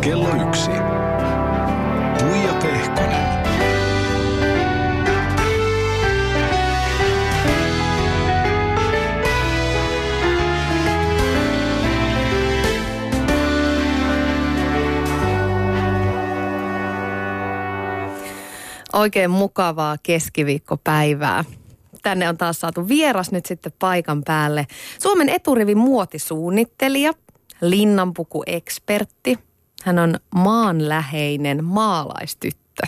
Kello 1. Tuija Pehkonen. Oikein mukavaa keskiviikkopäivää. Tänne on taas saatu vieras nyt sitten paikan päälle. Suomen eturivin muotisuunnittelija, linnanpukuekspertti. Hän on maanläheinen maalaistyttö.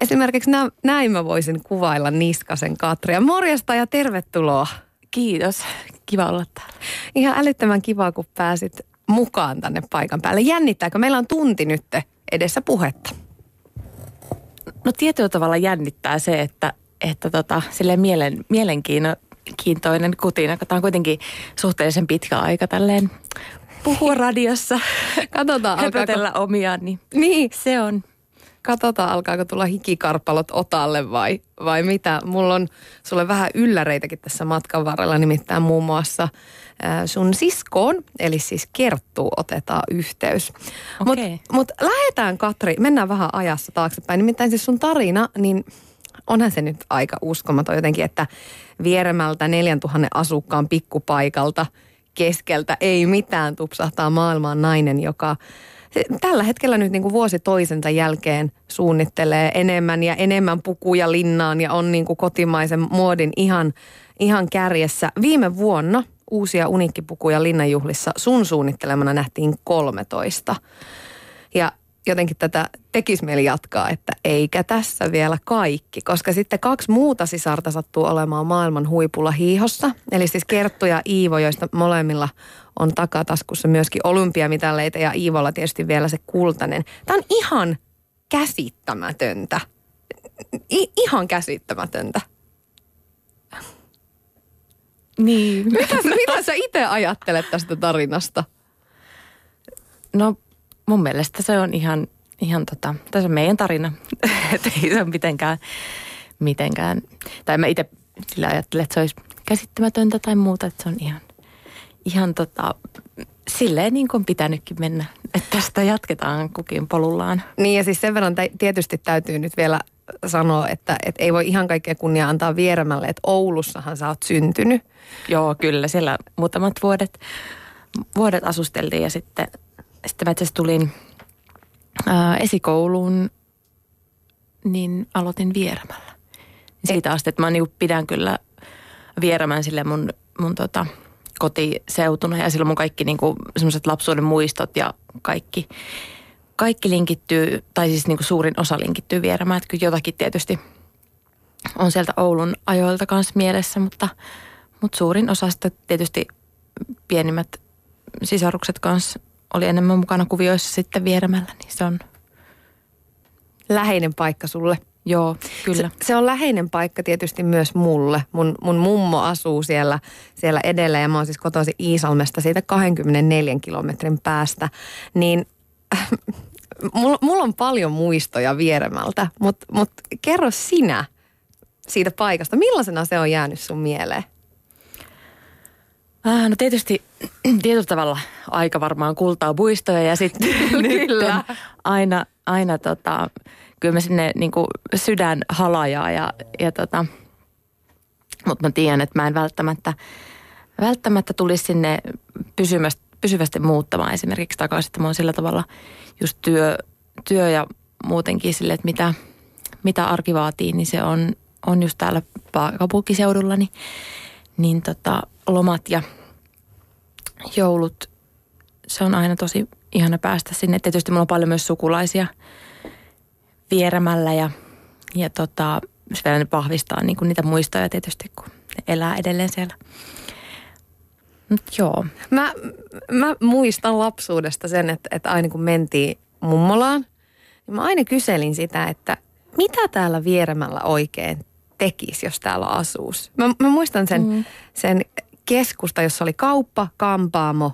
Esimerkiksi näin mä voisin kuvailla Niskasen Katria. Morjesta ja tervetuloa. Kiitos. Kiva olla täällä. Ihan älyttömän kiva, kun pääsit mukaan tänne paikan päälle. Jännittääkö? Meillä on tunti nyt edessä puhetta. No tietyllä tavalla jännittää se, että silleen mielenkiintoinen kutina, kun tämä on kuitenkin suhteellisen pitkä aika tälleen puhua radiossa. Katsotaan, höpötellä omiaan, niin se on. Katsotaan, alkaako tulla hikikarpalot otalle vai mitä. Mulla on sulle vähän ylläreitäkin tässä matkan varrella, nimittäin muun muassa sun siskoon, eli siis Kerttuun otetaan yhteys. Okay. Mut lähdetään, Katri, mennään vähän ajassa taaksepäin. Nimittäin siis sun tarina, niin onhan se nyt aika uskomaton jotenkin, että Vieremältä 4000 asukkaan pikkupaikalta keskeltä ei mitään tupsahtaa maailmaan nainen, joka tällä hetkellä nyt niin kuin vuosi toisensa jälkeen suunnittelee enemmän ja enemmän pukuja linnaan ja on niin kuin kotimaisen muodin ihan kärjessä. Viime vuonna uusia uniikkipukuja Linnanjuhlissa sun suunnittelemana nähtiin 13. Ja jotenkin tätä tekisi mieli jatkaa, että eikä tässä vielä kaikki, koska sitten 2 muuta sisarta sattuu olemaan maailman huipulla hiihossa. Eli siis Kerttu ja Iivo, joista molemmilla on takataskussa myöskin olympiamitalleita ja Iivolla tietysti vielä se kultainen. Tämä on ihan käsittämätöntä. Ihan käsittämätöntä. Niin. Mitä sä itse ajattelet tästä tarinasta? No, mun mielestä se on ihan tässä on meidän tarina, että ei se ole mitenkään, tai mä itse sillä ajattelen, että se olisi käsittämätöntä tai muuta, että se on ihan silleen niin kuin on pitänytkin mennä, että tästä jatketaan kukin polullaan. Niin ja siis sen verran tietysti täytyy nyt vielä sanoa, että ei voi ihan kaikkea kunniaa antaa Vieremälle, että Oulussahan sä oot syntynyt. Joo, kyllä, siellä muutamat vuodet asusteltiin ja sitten mä itse asiassa tulin esikouluun, niin aloitin Vieremällä. Siitä asti, että mä niin pidän kyllä Vieremän sille mun kotiseutuna ja silloin mun kaikki niin kuin semmoiset lapsuuden muistot ja kaikki linkittyy, tai siis niin kuin suurin osa linkittyy Vieremään. Että kyllä jotakin tietysti on sieltä Oulun ajoilta kanssa mielessä, mutta suurin osa sitä tietysti pienimmät sisarukset kanssa oli enemmän mukana kuvioissa sitten Vieremällä, niin se on läheinen paikka sulle. Joo, kyllä. Se on läheinen paikka tietysti myös mulle. Mun mummo asuu siellä edellä ja mä oon siis kotoisin Iisalmesta siitä 24 kilometrin päästä. Niin mulla on paljon muistoja Vieremältä, mutta kerro sinä siitä paikasta. Millaisena se on jäänyt sun mieleen? No tietysti tietyllä tavalla aika varmaan kultaa puistoja ja sitten kyllä. aina kyllä mä sinne niin kuin sydän halajaa ja mutta mä tiedän, että mä en välttämättä tulisi sinne pysyvästi muuttamaan esimerkiksi takaisin, että mä oon sillä tavalla just työ ja muutenkin sille, että mitä arki vaatii, niin se on just täällä pääkaupunkiseudulla, niin lomat ja joulut, se on aina tosi ihana päästä sinne. Tietysti mulla on paljon myös sukulaisia Vieremällä ja se vielä vahvistaa niin niitä muistoja tietysti, kun elää edelleen siellä. Mut joo. Mä muistan lapsuudesta sen, että aina kun mentiin mummolaan, niin mä aina kyselin sitä, että mitä täällä Vieremällä oikein tekisi, jos täällä asuisi. Mä muistan sen keskusta, jossa oli kauppa, kampaamo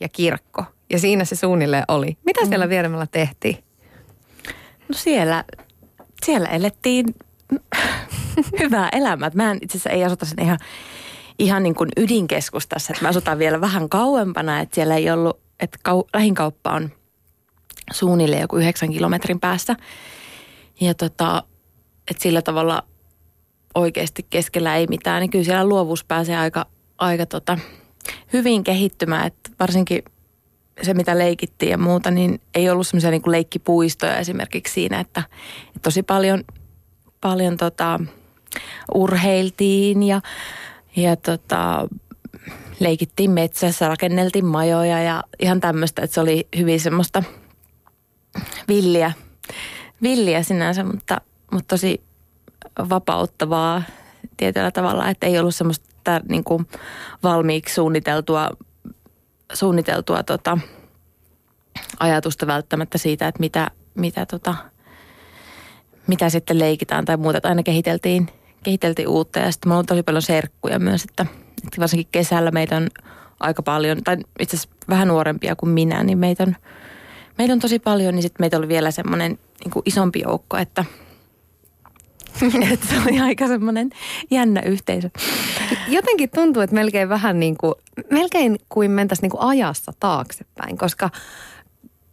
ja kirkko. Ja siinä se suunnilleen oli. Mitä siellä Vieremällä tehtiin? No siellä elettiin hyvää elämää. Mä itse asiassa ei asuta sen ihan niin kuin ydinkeskustassa. Mä asutaan vielä vähän kauempana, että siellä ei ollut, että lähinkauppa on suunnilleen joku 9 kilometrin päässä. Ja että sillä tavalla oikeasti keskellä ei mitään, niin kyllä siellä luovuus pääsee aika hyvin kehittymään, että varsinkin se, mitä leikittiin ja muuta, niin ei ollut semmoisia niin kuin leikkipuistoja esimerkiksi siinä, että tosi paljon urheiltiin ja leikittiin metsässä, rakenneltiin majoja ja ihan tämmöistä, että se oli hyvin semmoista villiä sinänsä, mutta tosi vapauttavaa tietyllä tavalla, että ei ollut semmoista niin kuin valmiiksi suunniteltua ajatusta välttämättä siitä, että mitä sitten leikitään tai muuta. Että aina kehiteltiin uutta ja sitten mulla on tosi paljon serkkuja myös, että varsinkin kesällä meitä on aika paljon, tai itse asiassa vähän nuorempia kuin minä, niin meitä on tosi paljon, niin sitten meitä oli vielä semmoinen niin kuin isompi joukko, että se oli aika semmoinen jännä yhteisö. Jotenkin tuntuu, että melkein vähän niin kuin, melkein kuin mentäisiin niin kuin ajassa taaksepäin,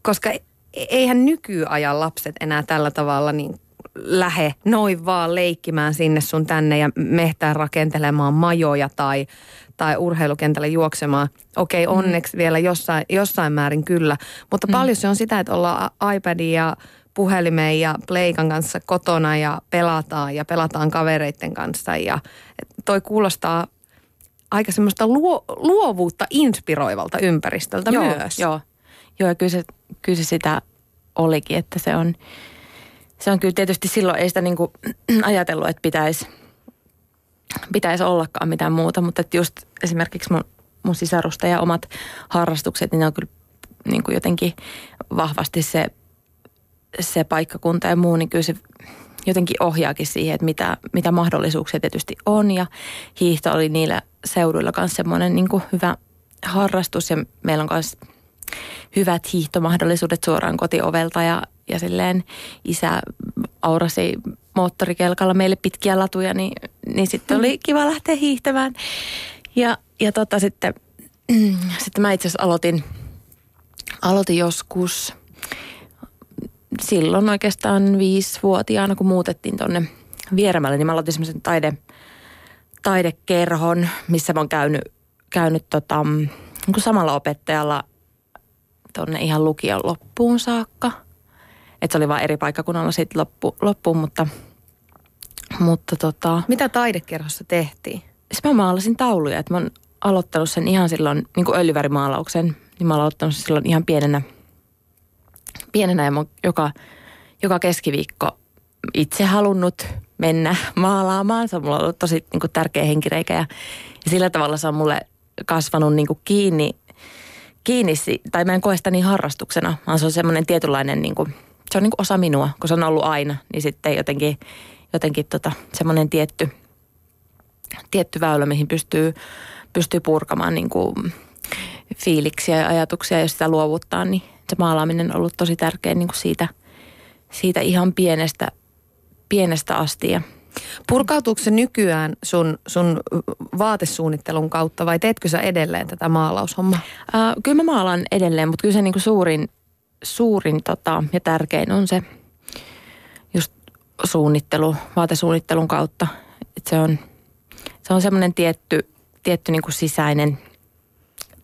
koska eihän nykyajan lapset enää tällä tavalla niin lähe noin vaan leikkimään sinne sun tänne ja mehtään rakentelemaan majoja tai urheilukentälle juoksemaan. Okei, onneksi vielä jossain määrin kyllä, mutta paljon se on sitä, että ollaan iPadin ja puhelimeen ja pleikan kanssa kotona ja pelataan kavereiden kanssa. Ja toi kuulostaa aika semmoista luovuutta inspiroivalta ympäristöltä myös. Joo, kyllä se sitä olikin, että se on kyllä tietysti silloin ei sitä niinku ajatellut, että pitäisi ollakaan mitään muuta, mutta että just esimerkiksi mun sisarusta ja omat harrastukset, niin ne on kyllä niinku jotenkin vahvasti se paikkakunta ja muu, niin kyllä se jotenkin ohjaakin siihen, että mitä mahdollisuuksia tietysti on. Ja hiihto oli niillä seuduilla myös semmoinen niin kuin hyvä harrastus ja meillä on myös hyvät hiihtomahdollisuudet suoraan kotiovelta ja silleen isä aurasi moottorikelkalla meille pitkiä latuja, niin sitten oli kiva lähteä hiihtämään. Ja sitten mä itse asiassa aloitin joskus silloin oikeastaan 5-vuotiaana, kun muutettiin tuonne Vieremälle, niin mä aloitin semmoisen taidekerhon, missä mä oon käynyt niin kuin samalla opettajalla tuonne ihan lukion loppuun saakka. Että se oli vaan eri paikkakunnalla sitten loppuun, mutta Mitä taidekerhossa tehtiin? Sitten mä maalasin tauluja, että mä oon aloittanut sen ihan silloin, niin kuin öljyvärimaalauksen, niin mä oon aloittanut sen silloin ihan pienenä ja mä oon joka keskiviikko itse halunnut mennä maalaamaan. Se on mulla ollut tosi niin kuin tärkeä henkireikä ja sillä tavalla se on mulle kasvanut niin kuin kiinni, tai mä en koe sitä niin harrastuksena, vaan se on semmoinen tietynlainen, niin kuin, se on niin kuin osa minua, kun se on ollut aina, niin sitten jotenkin semmoinen tietty väylä, mihin pystyy purkamaan niin kuin fiiliksiä ja ajatuksia, jos sitä luovuttaa, niin se maalaaminen on ollut tosi tärkeä niin kuin siitä ihan pienestä asti. Purkautuuko se nykyään sun vaatesuunnittelun kautta vai teetkö sä edelleen tätä maalaushommaa? Kyllä mä maalaan edelleen, mutta kyllä se niin kuin suurin ja tärkein on se just vaatesuunnittelun kautta. Et se on semmoinen tietty niin kuin sisäinen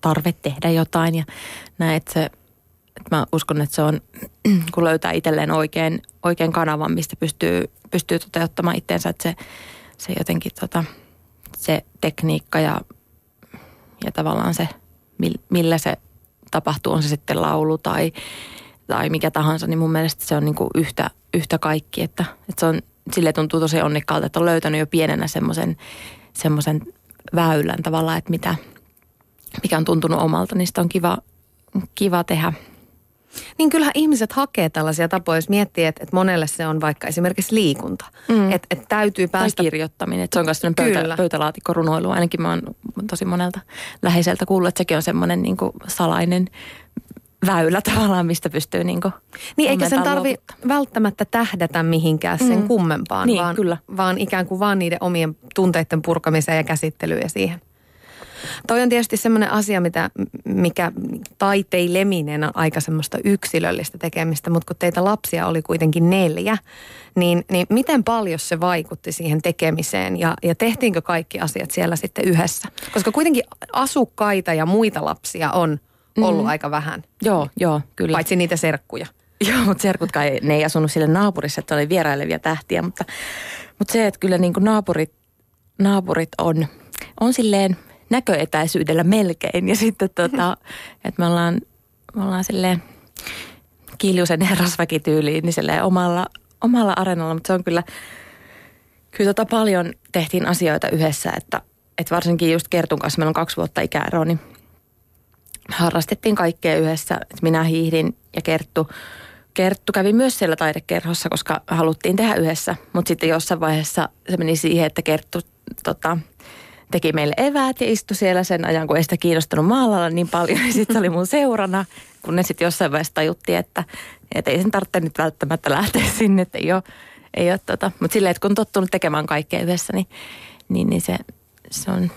tarve tehdä jotain ja näin, että se... Mä uskon, että se on, kun löytää itselleen oikein kanavan, mistä pystyy toteuttamaan itseensä, että se jotenkin se tekniikka ja tavallaan se, millä se tapahtuu, on se sitten laulu tai mikä tahansa, niin mun mielestä se on niin kuin yhtä kaikki, että se on, sille tuntuu tosi onnekkaalta, että on löytänyt jo pienenä semmoisen väylän tavallaan, että mikä on tuntunut omalta, niin sitä on kiva tehdä. Niin kyllähän ihmiset hakee tällaisia tapoja, jos miettii, että monelle se on vaikka esimerkiksi liikunta. Että täytyy päästä... Tai kirjoittaminen, että se on myös sellainen pöytälaatikkorunoilu. Ainakin mä oon tosi monelta läheiseltä kuullut, että sekin on semmoinen niin kuin salainen väylä tavallaan, mistä pystyy... Niin eikä sen tarvi välttämättä tähdätä mihinkään sen kummempaan, niin, vaan ikään kuin vaan niiden omien tunteiden purkamiseen ja käsittelyyn ja siihen. Toi on tietysti semmoinen asia, mikä taiteileminen on aika semmoista yksilöllistä tekemistä, mutta kun teitä lapsia oli kuitenkin 4, niin miten paljon se vaikutti siihen tekemiseen ja tehtiinkö kaikki asiat siellä sitten yhdessä? Koska kuitenkin asukkaita ja muita lapsia on ollut aika vähän. Joo, kyllä. Paitsi niitä serkkuja. Joo, mutta serkutkaan ne ei asunut siellä naapurissa, että oli vierailevia tähtiä, mutta se, että kyllä niin kuin naapurit on silleen näköetäisyydellä melkein ja sitten että me ollaan silleen Kiljusen herrasväkityyliin niin silleen omalla areenalla, mutta se on kyllä paljon tehtiin asioita yhdessä, että varsinkin just Kertun kanssa, meillä on 2 vuotta ikäeroa, niin harrastettiin kaikkea yhdessä, että minä hiihdin ja Kerttu kävi myös siellä taidekerhossa, koska haluttiin tehdä yhdessä, mutta sitten jossain vaiheessa se meni siihen, että Kerttu teki meille eväät ja istui siellä sen ajan, kun ei sitä kiinnostanut maalalla niin paljon, niin sitten se oli mun seurana, kun ne sitten jossain vaiheessa tajuttiin, että ei sen tarvitse nyt välttämättä lähteä sinne, että ei ole. Mutta silleen, että kun on tottunut tekemään kaikkea yhdessä, niin se on.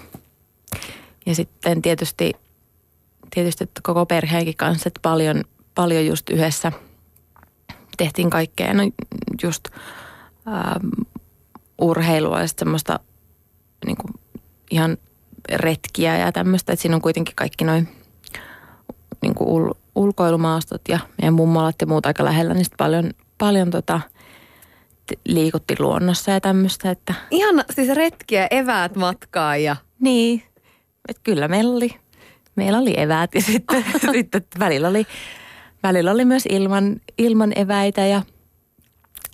Ja sitten tietysti että koko perheenkin kanssa, että paljon just yhdessä tehtiin kaikkea, no just urheilua ja sitten semmoista niin kuin ihan retkiä ja tämmöistä, että siinä on kuitenkin kaikki noin niin kuin ulkoilumaastot ja meidän mummolat ja muut aika lähellä, niin sitten paljon liikutti luonnossa ja tämmöistä. Että ihan siis retkiä, eväät matkaa ja. Niin, että kyllä meillä oli eväät ja sitten välillä oli myös ilman eväitä ja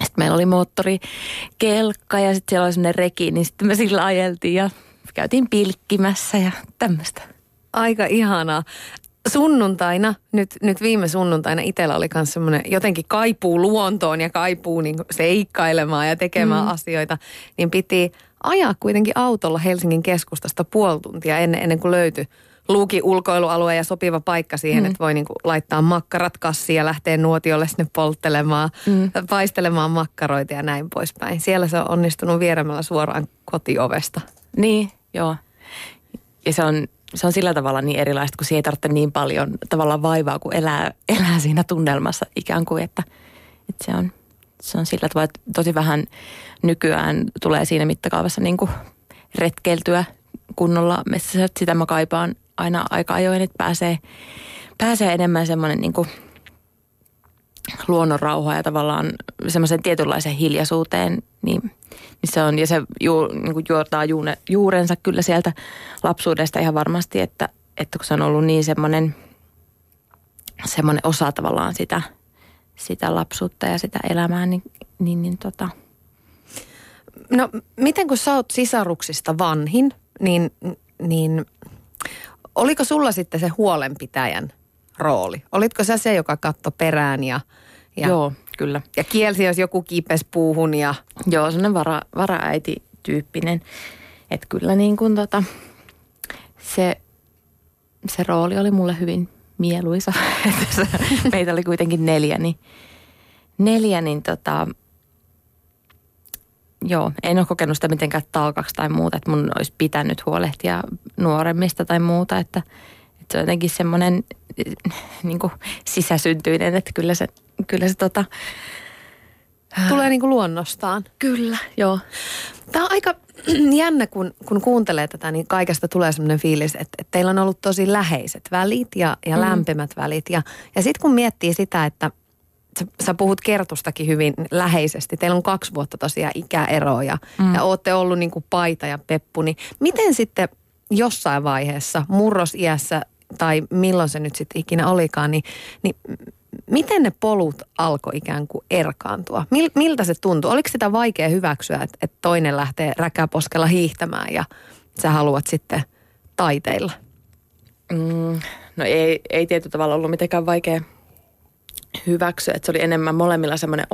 sitten meillä oli moottorikelkka ja sitten siellä oli semmoinen reki, niin sitten me sillä ajeltiin ja käytiin pilkkimässä ja tämmöistä. Aika ihanaa. Sunnuntaina, nyt viime sunnuntaina itsellä oli myös semmoinen jotenkin kaipuu luontoon ja kaipuu niin seikkailemaan ja tekemään asioita, niin piti ajaa kuitenkin autolla Helsingin keskustasta 0,5 tuntia ennen kuin löytyi luuki ulkoilualue ja sopiva paikka siihen, että voi niinku laittaa makkarat kassiin ja lähteä nuotiolle sinne polttelemaan, paistelemaan makkaroita ja näin poispäin. Siellä se on onnistunut Vieremällä suoraan kotiovesta. Niin, joo. Ja se on sillä tavalla niin erilaista, kun siihen ei tarvitse niin paljon tavallaan vaivaa, kun elää siinä tunnelmassa ikään kuin, että se on sillä tavalla, että tosi vähän nykyään tulee siinä mittakaavassa niinku retkeiltyä kunnolla metsässä. Sitä mä kaipaan aina aika ajoin, että pääsee enemmän semmoinen niin kuin luonnonrauha ja tavallaan semmoisen tietynlaiseen hiljaisuuteen, niin se on, ja se niin kuin juortaa juurensa kyllä sieltä lapsuudesta ihan varmasti, että kun se on ollut niin semmoinen osa tavallaan sitä lapsuutta ja sitä elämää, niin. No, miten kun sä oot sisaruksista vanhin, niin oliko sulla sitten se huolenpitäjän rooli? Olitko sä se, joka katsoi perään ja joo, kyllä. Ja kielsi, jos joku kiipesi puuhun ja. Joo, semmoinen varaäiti-tyyppinen. Että kyllä niin kuin se rooli oli mulle hyvin mieluisa. Meitä oli kuitenkin 4, niin joo, en ole kokenut sitä mitenkään taakaksi tai muuta, että mun olisi pitänyt huolehtia nuoremmista tai muuta, että se on jotenkin semmoinen niin kuin sisäsyntyinen, että kyllä se tulee niin kuin luonnostaan. Kyllä, joo. Tämä on aika jännä, kun kuuntelee tätä, niin kaikesta tulee semmoinen fiilis, että teillä on ollut tosi läheiset välit ja lämpimät välit. Ja sitten kun miettii sitä, että sä puhut Kertustakin hyvin läheisesti. Teillä on 2 vuotta tosiaan ikäeroa ja ootte ollut niin kuin paita ja peppu. Niin miten sitten jossain vaiheessa, murrosiässä tai milloin se nyt sitten ikinä olikaan, niin miten ne polut alkoi ikään kuin erkaantua? Miltä se tuntui? Oliko sitä vaikea hyväksyä, että toinen lähtee räkäposkella hiihtämään ja sä haluat sitten taiteilla? No ei tietyllä tavalla ollut mitenkään vaikea hyväksyä, että se oli enemmän molemmilla semmoinen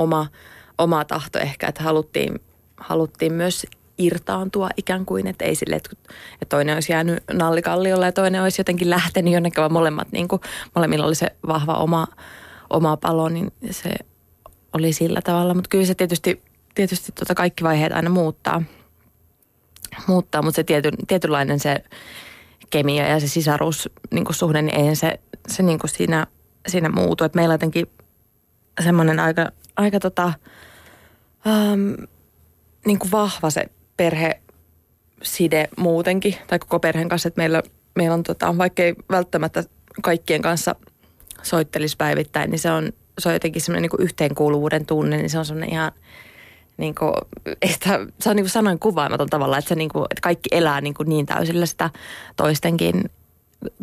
oma tahto ehkä, että haluttiin myös irtaantua ikään kuin, että ei silleen, että toinen olisi jäänyt nallikalliolla ja toinen olisi jotenkin lähtenyt jonnekin, vaan molemmilla oli se vahva oma palo, niin se oli sillä tavalla, mutta kyllä se tietysti kaikki vaiheet aina muuttaa, mutta se tietynlainen se kemia ja se sisarussuhde, niin eihän se niin kuin siinä muutu. Et meillä jotenkin semmoinen aika niin kuin vahva se perheside muutenkin, tai koko perheen kanssa, että meillä on, vaikkei välttämättä kaikkien kanssa soittelisi päivittäin, niin se on jotenkin semmoinen niin kuin yhteenkuuluvuuden tunne, niin se on semmoinen ihan, niin kuin, se on niin kuin sanoin kuvaamaton tavalla, että, se niin kuin, että kaikki elää niin täysillä sitä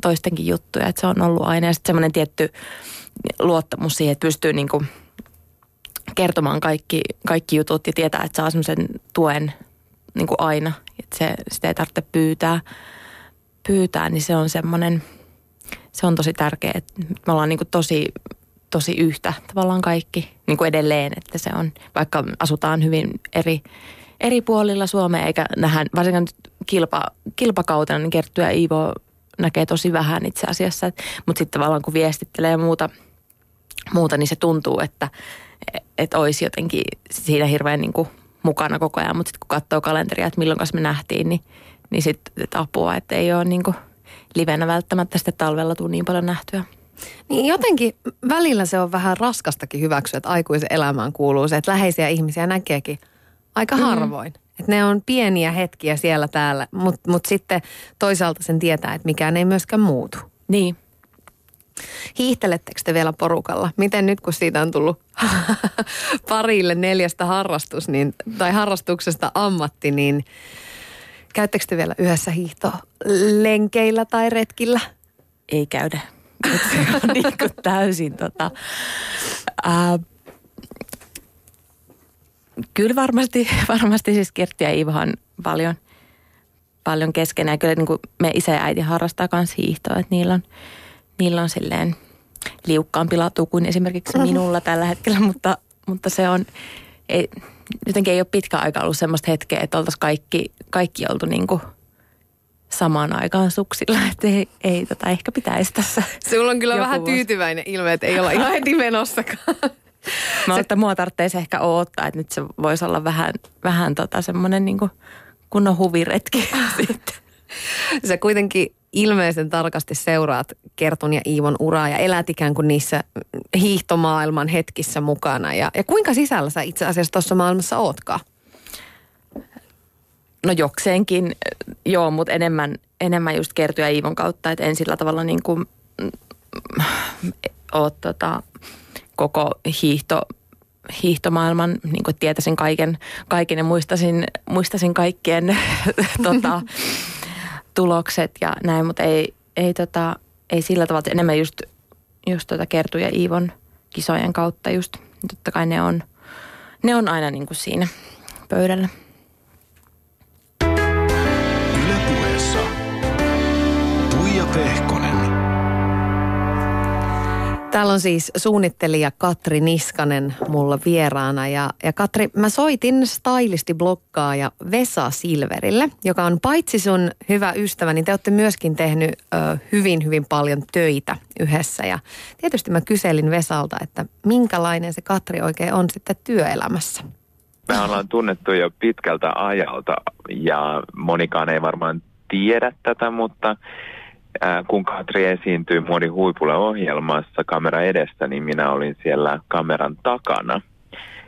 toistenkin juttuja, että se on ollut aina. Ja sitten semmoinen tietty luottamus siihen, että pystyy niin kuin kertomaan kaikki jutut ja tietää, että saa semmoisen tuen niin kuin aina, että sitä ei tarvitse pyytää, niin se on semmoinen, se on tosi tärkeä, että me ollaan niin kuin tosi yhtä tavallaan kaikki niin kuin edelleen, että se on, vaikka asutaan hyvin eri puolilla Suomea, eikä nähdä, varsinkaan nyt kilpakautena, niin Kerttu ja Iivo näkee tosi vähän itse asiassa, mutta sitten tavallaan kun viestittelee ja muuta, niin se tuntuu, että olisi jotenkin siinä hirveän niin kuin mukana koko ajan, mutta sitten kun katsoo kalenteria, että milloin me nähtiin, niin sitten apua, että ei ole niin kuin livenä välttämättä sitten talvella tule niin paljon nähtyä. Niin jotenkin välillä se on vähän raskastakin hyväksyä, että aikuisen elämään kuuluu se, että läheisiä ihmisiä näkeekin aika harvoin. Että ne on pieniä hetkiä siellä täällä, mut sitten toisaalta sen tietää, että mikään ei myöskään muutu. Niin. Hiihtelettekö te vielä porukalla? Miten nyt, kun siitä on tullut parille 4 harrastus, niin, tai harrastuksesta ammatti, niin käyttekö te vielä yhdessä hiihtolenkeillä tai retkillä? Ei käydä. Se on niin kuin täysin kyllä varmasti siis Kerttu ja Iivohan paljon keskenään. Ja kyllä niin kuin me isä ja äiti harrastaa myös hiihtoa, että niillä on silleen liukkaampi latu kuin esimerkiksi minulla tällä hetkellä, mutta se on, jotenkin ei ole pitkä aika ollut semmoista hetkeä, että oltaisiin kaikki oltu niin kuin samaan aikaan suksilla, että ei ehkä pitäisi tässä. Sulla on kyllä joku vähän tyytyväinen ilme, että ei olla ihan heti menossakaan. Mä oon, että mua tarvitsee ehkä odottaa, että nyt se voisi olla vähän semmoinen niin kuin kunnon huviretki sitten. Sä kuitenkin ilmeisen tarkasti seuraat Kertun ja Iivon uraa ja elät ikään kuin niissä hiihtomaailman hetkissä mukana. Ja kuinka sisällä sä itse asiassa tuossa maailmassa ootkaan? No jokseenkin, joo, mutta enemmän just Kerttu ja Iivon kautta, että en sillä tavalla niin kuin ole koko hiihtomaailman, niin kuin tietäisin kaiken ja muistasin kaikkien tulokset ja näin, mutta ei sillä tavalla, että enemmän just Kerttu ja Iivon kisojen kautta just, totta kai ne on aina niin kuin siinä pöydällä. Pehkonen. Täällä on siis suunnittelija Katri Niskanen mulla vieraana. Ja Katri, mä soitin stylisti-bloggaaja Vesa Silverille, joka on paitsi sun hyvä ystävä, niin te olette myöskin tehnyt hyvin, hyvin paljon töitä yhdessä. Ja tietysti mä kyselin Vesalta, että minkälainen se Katri oikein on sitten työelämässä. Me ollaan tunnettu jo pitkältä ajalta ja monikaan ei varmaan tiedä tätä, mutta kun Katri esiintyi Muodin huipulle -ohjelmassa kamera edessä, niin minä olin siellä kameran takana,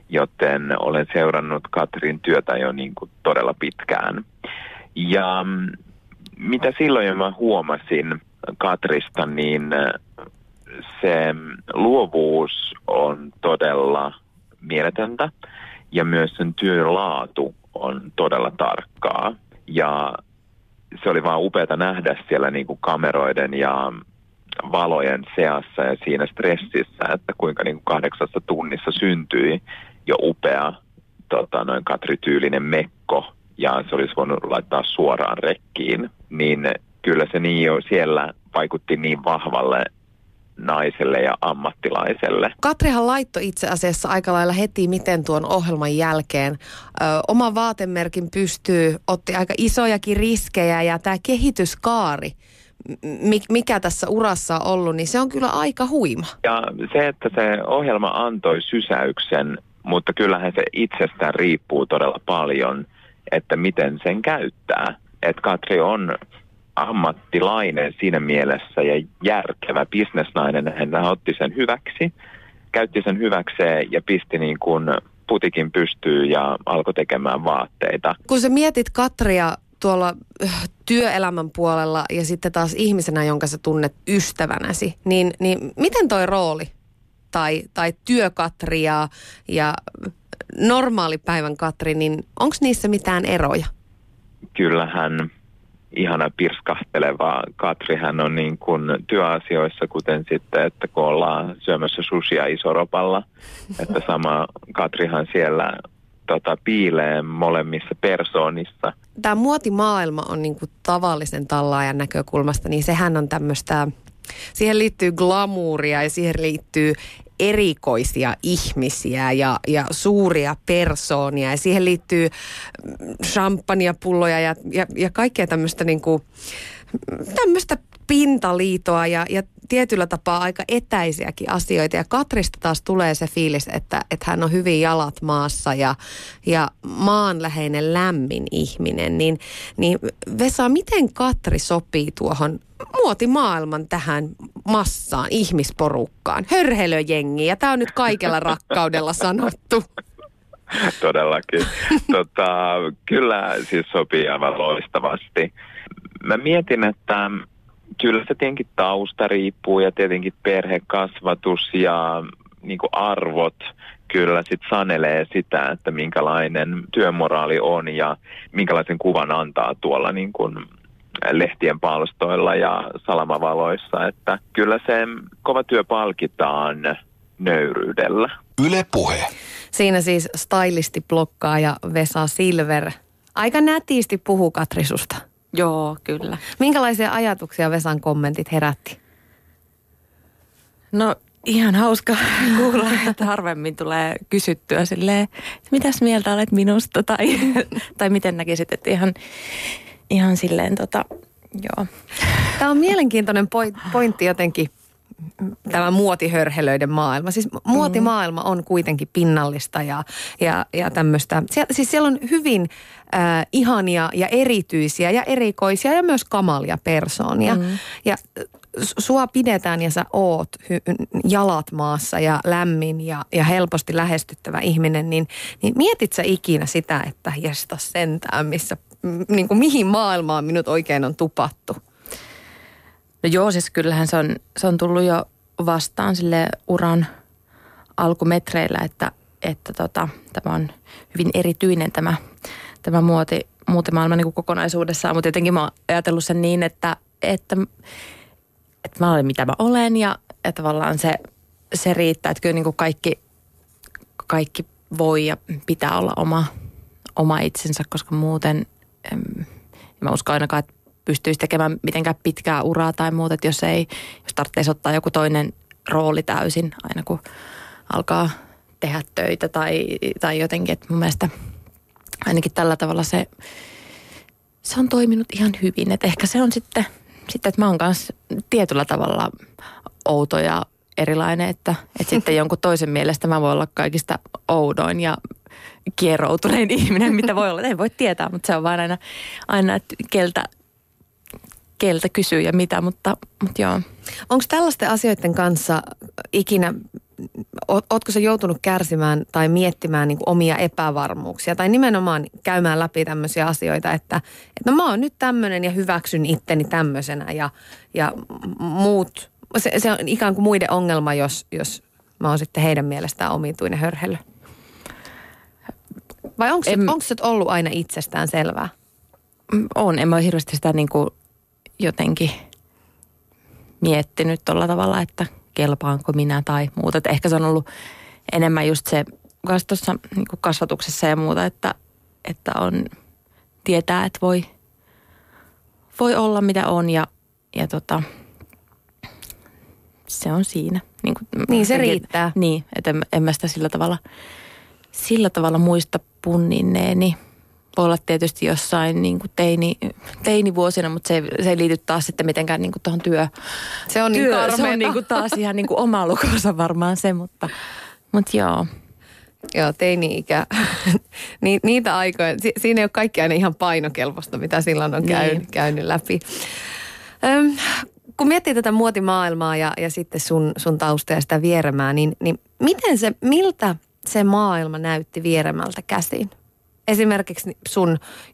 joten olen seurannut Katrin työtä jo niin kuin todella pitkään. Ja mitä silloin jo mä huomasin Katrista, niin se luovuus on todella mieletöntä ja myös sen työn laatu on todella tarkkaa ja se oli vaan upeata nähdä siellä niin kuin kameroiden ja valojen seassa ja siinä stressissä, että kuinka niin kuin 8 tunnissa syntyi jo upea noin Katri-tyylinen mekko ja se olisi voinut laittaa suoraan rekkiin. Niin kyllä se niin jo siellä vaikutti niin vahvalle naiselle ja ammattilaiselle. Katrihan laittoi itse asiassa aika lailla heti, miten tuon ohjelman jälkeen oma vaatemerkin pystyy, otti aika isojakin riskejä ja tämä kehityskaari, mikä tässä urassa on ollut, niin se on kyllä aika huima. Ja se, että se ohjelma antoi sysäyksen, mutta kyllähän se itsestään riippuu todella paljon, että miten sen käyttää. Että Katri on ammattilainen siinä mielessä ja järkevä bisnesnainen. Hän otti sen hyväksi, käytti sen hyväkseen ja pisti niin kuin putikin pystyyn ja alkoi tekemään vaatteita. Kun sä mietit Katria tuolla työelämän puolella ja sitten taas ihmisenä, jonka sä tunnet ystävänäsi, niin miten toi rooli tai työkatri ja normaalipäivän Katri, niin onko niissä mitään eroja? Kyllähän ihana pirskahteleva Katri, hän on niin kuin työasioissa, kuten sitten, että kun ollaan syömässä susia Isoropalla, että sama Katrihan siellä piilee molemmissa persoonissa. Tämä muotimaailma on niin kuin tavallisen tallaajan näkökulmasta, niin sehän on tämmöistä, siihen liittyy glamuuria ja siihen liittyy erikoisia ihmisiä ja suuria persoonia ja siihen liittyy champagnepulloja ja kaikkea tämmöistä niinku, tämmöistä pintaliitoa ja tietyllä tapaa aika etäisiäkin asioita. Ja Katrista taas tulee se fiilis, että hän on hyvin jalat maassa ja maanläheinen lämmin ihminen. Niin Vesa, miten Katri sopii tuohon muotimaailman tähän massaan, ihmisporukkaan, hörhelöjengiin? Ja tämä on nyt kaikella rakkaudella sanottu. Todellakin. Kyllä siis sopii aivan loistavasti. Mä mietin, että kyllä se tietenkin tausta riippuu ja tietenkin perhekasvatus ja niin kuin arvot kyllä sit sanelee sitä, että minkälainen työmoraali on ja minkälaisen kuvan antaa tuolla niin kuin lehtien palstoilla ja salamavaloissa. Että kyllä se kova työ palkitaan nöyryydellä. Yle Puhe. Siinä siis stylisti-blokkaaja Vesa Silver. Aika nätisti puhuu Katri susta. Joo, kyllä. Minkälaisia ajatuksia Vesan kommentit herätti? No ihan hauska kuulla, että harvemmin tulee kysyttyä silleen, että mitäs mieltä olet minusta tai miten näkisit, että ihan silleen joo. Tämä on mielenkiintoinen pointti jotenkin, tämä muotihörhelöiden maailma. Siis muotimaailma on kuitenkin pinnallista ja tämmöistä. Siis siellä on hyvin ihania ja erityisiä ja erikoisia ja myös kamalia persoonia. Ja sua pidetään ja sä oot jalat maassa ja lämmin ja helposti lähestyttävä ihminen. Niin mietit sä ikinä sitä, että jesta sentään, missä, niin kuin mihin maailmaan minut oikein on tupattu? No joo, siis kyllähän se on tullut jo vastaan sille uran alkumetreillä, että tämä on hyvin erityinen tämä muotimaailma niin kuin kokonaisuudessaan. Mutta jotenkin mä oon ajatellut sen niin, että mä olen mitä mä olen ja tavallaan se riittää, että kyllä niin kuin kaikki voi ja pitää olla oma itsensä, koska muuten mä uskon ainakaan, että pystyisi tekemään mitenkään pitkää uraa tai muuta, että jos tarvitsisi ottaa joku toinen rooli täysin aina kun alkaa tehdä töitä tai jotenkin, että mun mielestä ainakin tällä tavalla se on toiminut ihan hyvin, että ehkä se on sitten että mä oon kanssa tietyllä tavalla outo ja erilainen, että sitten jonkun toisen mielestä mä voin olla kaikista oudoin ja kieroutunein ihminen, mitä voi olla, ei voi tietää, mutta se on vaan aina että keltä kysyy ja mitä, mutta joo. Onko tällaisten asioiden kanssa ikinä, ootko sä joutunut kärsimään tai miettimään niin kuin omia epävarmuuksia tai nimenomaan käymään läpi tämmöisiä asioita, että no mä oon nyt tämmöinen ja hyväksyn itteni tämmöisenä ja muut, se on ikään kuin muiden ongelma, jos mä oon sitten heidän mielestään omituinen hörhelö? Vai onko se ollut aina itsestään selvää? En mä ole hirveästi sitä niin kuin jotenkin miettinyt tuolla tavalla, että kelpaanko minä tai muuta. Että ehkä se on ollut enemmän just se tuossa niin kuin kasvatuksessa ja muuta, että on tietää, että voi olla mitä on ja se on siinä. Niin se riittää. Niin, että en mä sitä sillä tavalla muista punninneeni. Voi olla tietysti jossain niin kuin teinivuosina, mutta se ei liity taas sitten mitenkään niin kuin tuohon työhön. Se on niin karmeeta. Se on niin kuin taas ihan niin kuin oma lukunsa varmaan se, mutta joo. Joo, teini-ikä. Niitä aikoja, siinä ei ole kaikki aina ihan painokelpoista, mitä silloin on käynyt läpi. Kun miettii tätä muotimaailmaa ja sitten sun taustaa ja sitä Vieremää, niin miltä se maailma näytti Vieremältä käsin? Esimerkiksi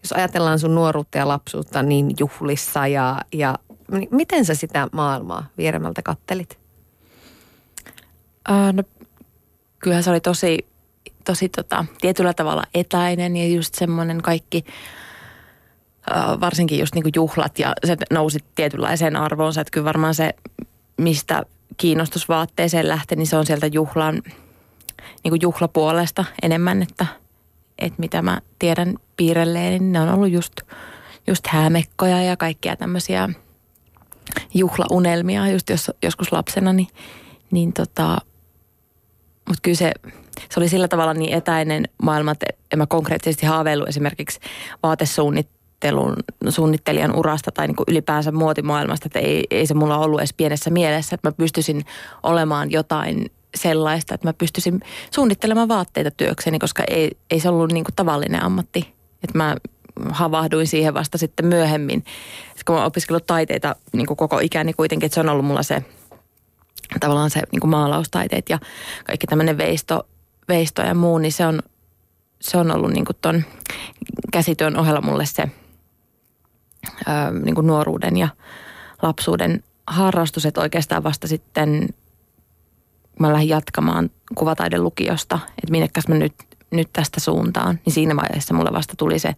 jos ajatellaan sun nuoruutta ja lapsuutta, niin juhlissa ja niin miten sä sitä maailmaa Vieremältä kattelit? No kyllähän se oli tosi tietyllä tavalla etäinen ja just semmoinen kaikki, varsinkin just niinku juhlat ja se nousi tietynlaiseen arvoonsa, että kyllä varmaan se, mistä kiinnostus vaatteeseen lähtee, niin se on sieltä niinku juhlapuolesta enemmän, että mitä mä tiedän piirrelleen, niin ne on ollut just häämekkoja ja kaikkia tämmöisiä juhlaunelmia just joskus lapsena, niin mutta kyllä se oli sillä tavalla niin etäinen maailma, että en mä konkreettisesti haaveillut esimerkiksi vaatesuunnittelijan urasta tai niin kuin ylipäänsä muotimaailmasta, että ei se mulla ollut edes pienessä mielessä, että mä pystyisin olemaan jotain sellaista, että mä pystyisin suunnittelemaan vaatteita työkseni, koska ei se ollut niin kuin tavallinen ammatti, että mä havahduin siihen vasta sitten myöhemmin, kun mä oon opiskellut taiteita niin kuin koko ikäni kuitenkin, että se on ollut mulla se tavallaan se niin kuin maalaustaiteet ja kaikki tämmöinen veisto ja muu, niin se on ollut niin kuin ton käsityön ohella mulle se niin kuin nuoruuden ja lapsuuden harrastus, että oikeastaan vasta sitten mä lähdin jatkamaan kuvataiden lukiosta, että minnekäs mä nyt tästä suuntaan, niin siinä vaiheessa mulle vasta tuli se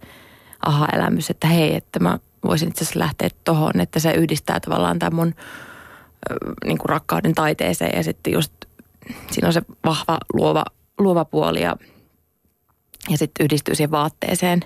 aha-elämys, että hei, että mä voisin itse asiassa lähteä tohon, että se yhdistää tavallaan tämän mun niin kuin rakkauden taiteeseen ja sitten just siinä on se vahva luova puoli ja sitten yhdistyy siihen vaatteeseen.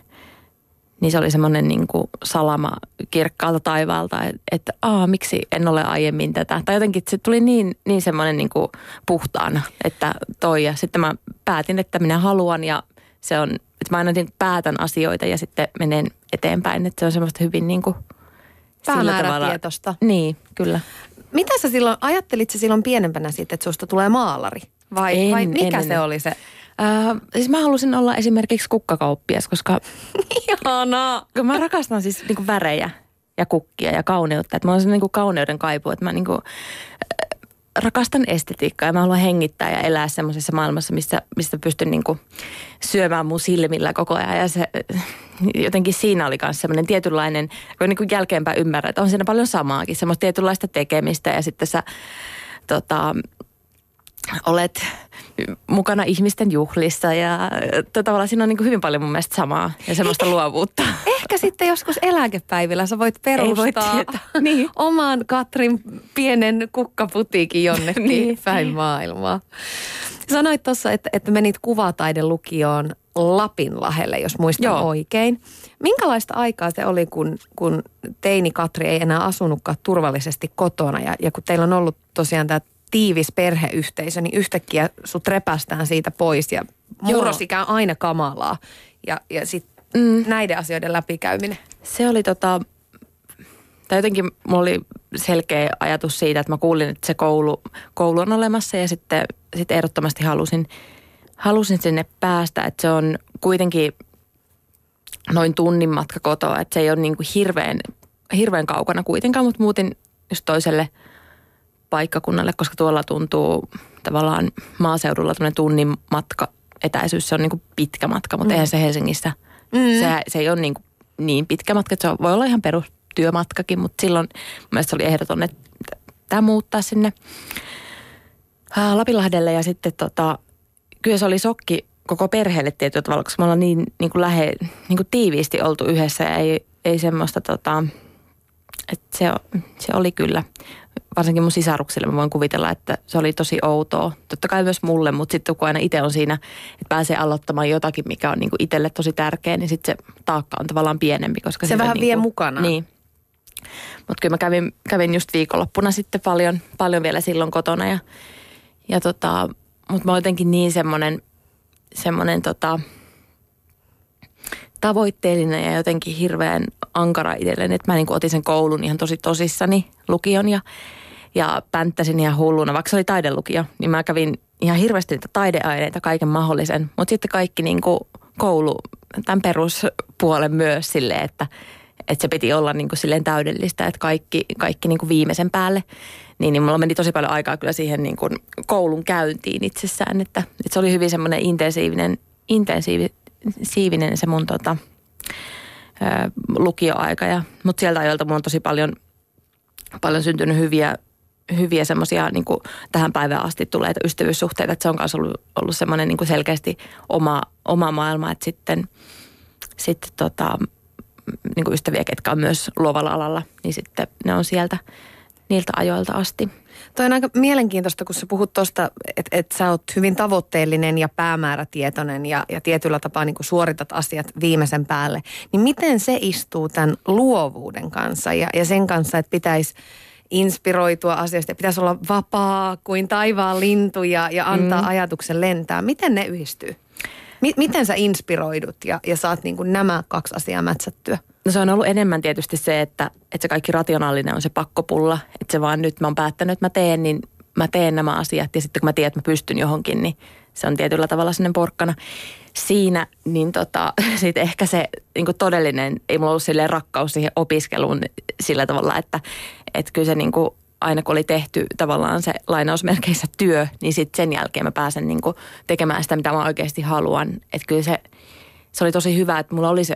Niin se oli semmoinen niin kuin salama kirkkaalta taivaalta, että miksi en ole aiemmin tätä. Tai jotenkin se tuli niin semmoinen niin kuin puhtaana, että toi. Ja sitten mä päätin, että minä haluan ja se on, että mä aina päätän asioita ja sitten menen eteenpäin. Että se on semmoista hyvin niin kuin päämäärätietosta. Niin, kyllä. Mitä sä silloin, ajattelit silloin pienempänä siitä, että susta tulee maalari? Vai mikä se oli se? Siis mä halusin olla esimerkiksi kukkakauppias, koska ihanaa. Mä rakastan siis niinku värejä ja kukkia ja kauneutta. Et mä oon niinku kauneuden kaipuu, että mä niinku rakastan estetiikkaa ja mä haluan hengittää ja elää semmoisessa maailmassa, mistä pystyn niinku syömään mun silmillä koko ajan. Ja se, jotenkin siinä oli myös semmoinen tietynlainen, kun niinku jälkeenpäin ymmärrän, että on siinä paljon samaakin. Semmoista tietynlaista tekemistä ja sitten sä olet mukana ihmisten juhlissa ja tavallaan siinä on niin kuin hyvin paljon mun mielestä samaa ja semmoista luovuutta. Ehkä sitten joskus eläkepäivillä sä voit perustaa niin oman Katrin pienen kukkaputiikin jonnekin niin päin maailmaa. Sanoit tuossa, että menit kuvataidelukioon Lapinlahdelle, jos muistan oikein. Minkälaista aikaa se oli, kun teini Katri ei enää asunutkaan turvallisesti kotona ja kun teillä on ollut tosiaan tämä tiivis perheyhteisö, niin yhtäkkiä sut repästään siitä pois ja murrosikään aina kamalaa. Ja sitten näiden asioiden läpikäyminen. Se oli tai jotenkin mulla oli selkeä ajatus siitä, että mä kuulin, että se koulu on olemassa ja sitten ehdottomasti halusin sinne päästä, että se on kuitenkin noin tunnin matka kotoa, että se ei ole niin kuin hirveän kaukana kuitenkaan, mutta muutin just toiselle paikkakunnalle, koska tuolla tuntuu tavallaan maaseudulla tämmöinen tunnin matka etäisyys, se on niin kuin pitkä matka, mutta eihän se Helsingissä, se ei ole niin pitkä matka, että se voi olla ihan perustyömatkakin, mutta silloin mielestäni oli ehdoton, että tämä muuttaa sinne Lapinlahdelle ja sitten kyllä se oli shokki koko perheelle tietyllä tavalla, koska me ollaan niin kuin tiiviisti oltu yhdessä ja ei semmoista että se oli kyllä, varsinkin mun sisaruksille mä voin kuvitella, että se oli tosi outoa. Totta kai myös mulle, mutta sitten kun aina itse on siinä, että pääsee aloittamaan jotakin, mikä on niinku itselle tosi tärkeä, niin sitten se taakka on tavallaan pienempi. Koska se vähän vie mukana. Niin. Mutta kyllä mä kävin just viikonloppuna sitten paljon vielä silloin kotona. Mutta mä olin jotenkin niin semmoinen tavoitteellinen ja jotenkin hirveän ankara itselleni, että mä niin kuin otin sen koulun ihan tosi tosissani lukion ja pänttäsin ihan hulluna, vaikka se oli taidelukio, niin mä kävin ihan hirveästi niitä taideaineita, kaiken mahdollisen, mutta sitten kaikki niin kuin koulu, tämän peruspuolen myös silleen, että se piti olla niin kuin silleen täydellistä, että kaikki niin kuin viimeisen päälle. Niin mulla meni tosi paljon aikaa kyllä siihen niin kuin koulun käyntiin itsessään, että se oli hyvin semmoinen intensiivinen se mun lukioaika. Mutta sieltä ajoilta mulla on tosi paljon syntynyt hyviä semmoisia niin kuin tähän päivään asti tuleita ystävyyssuhteita, että se on myös ollut semmoinen niin kuin selkeästi oma maailma, että sitten niin kuin ystäviä, ketkä on myös luovalla alalla, niin sitten ne on sieltä niiltä ajoilta asti. Toi on aika mielenkiintoista, kun sä puhut tuosta, että sä oot hyvin tavoitteellinen ja päämäärätietoinen ja tietyllä tapaa niin kuin suoritat asiat viimeisen päälle. Niin miten se istuu tämän luovuuden kanssa ja sen kanssa, että pitäisi inspiroitua asioista, pitäisi olla vapaa kuin taivaan lintu ja antaa ajatuksen lentää. Miten ne yhdistyy? Miten sä inspiroidut ja saat niin kuin nämä kaksi asiaa mätsättyä? No se on ollut enemmän tietysti se, että se kaikki rationaalinen on se pakkopulla. Että se vaan nyt mä oon päättänyt, että mä teen nämä asiat. Ja sitten kun mä tiedän, että mä pystyn johonkin, niin se on tietyllä tavalla sellainen porkkana. Siinä niin sit ehkä se niin kuin todellinen, ei mulla ollut silleen rakkaus siihen opiskeluun sillä tavalla, että kyllä se niin kuin aina kun oli tehty tavallaan se lainausmerkeissä työ, niin sitten sen jälkeen mä pääsen niin kuin tekemään sitä, mitä mä oikeasti haluan. Että kyllä se oli tosi hyvä, että mulla oli se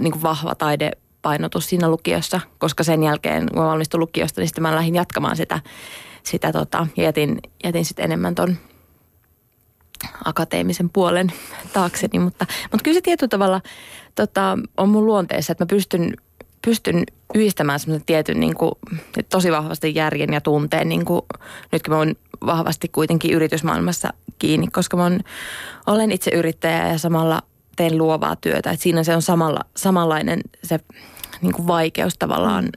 niin kuin vahva taidepainotus siinä lukiossa, koska sen jälkeen, kun mä valmistuin lukiosta, niin sitten mä lähdin jatkamaan sitä ja jätin sitten enemmän ton akateemisen puolen taakseni. Mutta kyllä se tietyllä tavalla on mun luonteessa, että mä pystyn yhdistämään semmoisen tietyn niin kuin, tosi vahvasti järjen ja tunteen. Niin kuin, nytkin mä oon vahvasti kuitenkin yritysmaailmassa kiinni, koska mä olen itse yrittäjä ja samalla teen luovaa työtä. Et siinä se on samanlainen se niin kuin vaikeus tavallaan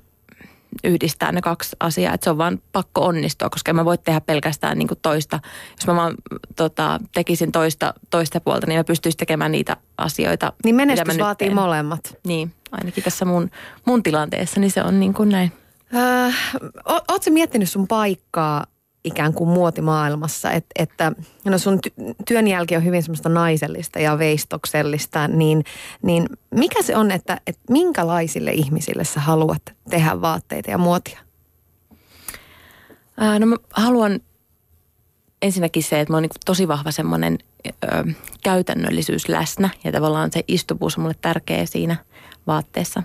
yhdistää ne kaksi asiaa. Et se on vaan pakko onnistua, koska en mä voi tehdä pelkästään niin kuin toista. Jos mä vaan tekisin toista puolta, niin mä pystyisin tekemään niitä asioita. Niin menestys vaatii molemmat. Niin, ainakin tässä mun tilanteessa, niin se on niin kuin näin. Ootko sä miettinyt sun paikkaa ikään kuin muotimaailmassa, että no sun työn jälki on hyvin semmoista naisellista ja veistoksellista, niin mikä se on, että minkälaisille ihmisille sä haluat tehdä vaatteita ja muotia? No mä haluan ensinnäkin se, että mä oon niin kuin tosi vahva semmoinen käytännöllisyys läsnä ja tavallaan se istuvuus on mulle tärkeä siinä vaatteessa.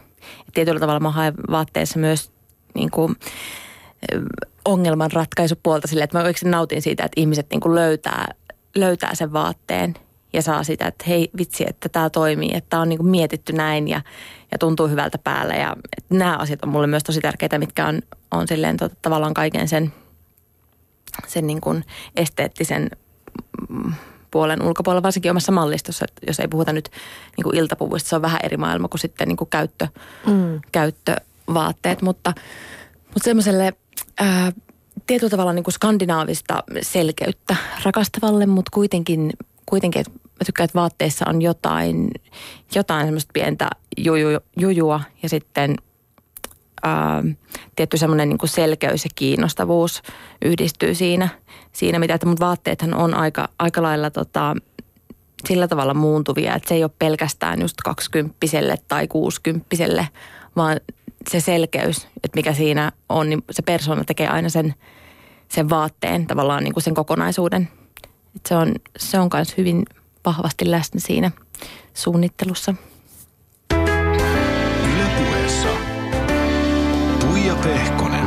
Et tietyllä tavalla mä haen vaatteessa myös niin kuin ongelmanratkaisupuolta sille, että mä oikeasti nautin siitä, että ihmiset niin kuin löytää sen vaatteen ja saa sitä, että hei vitsi, että tämä toimii, että tämä on niin kuin mietitty näin ja tuntuu hyvältä päällä. Ja nämä asiat on mulle myös tosi tärkeitä, mitkä on silleen tavallaan kaiken sen niin kuin esteettisen puolen ulkopuolella, varsinkin omassa mallistossa, että jos ei puhuta nyt niin kuin iltapuvuista, se on vähän eri maailma kuin sitten niin kuin käyttövaatteet, mutta semmoiselle tietyllä tavalla niin kuin skandinaavista selkeyttä rakastavalle, mutta kuitenkin että mä tykkään, että vaatteissa on jotain semmoista pientä jujua ja sitten tietty semmoinen niin kuin selkeys ja kiinnostavuus yhdistyy siinä mitä, että mut vaatteethan on aika lailla sillä tavalla muuntuvia, että se ei ole pelkästään just 20-vuotiaalle tai 60-vuotiaalle, vaan se selkeys, että mikä siinä on, niin se persoona tekee aina sen vaatteen, tavallaan niin kuin sen kokonaisuuden. Että se on myös hyvin vahvasti läsnä siinä suunnittelussa. Yle Puheessa Tuija Pehkonen.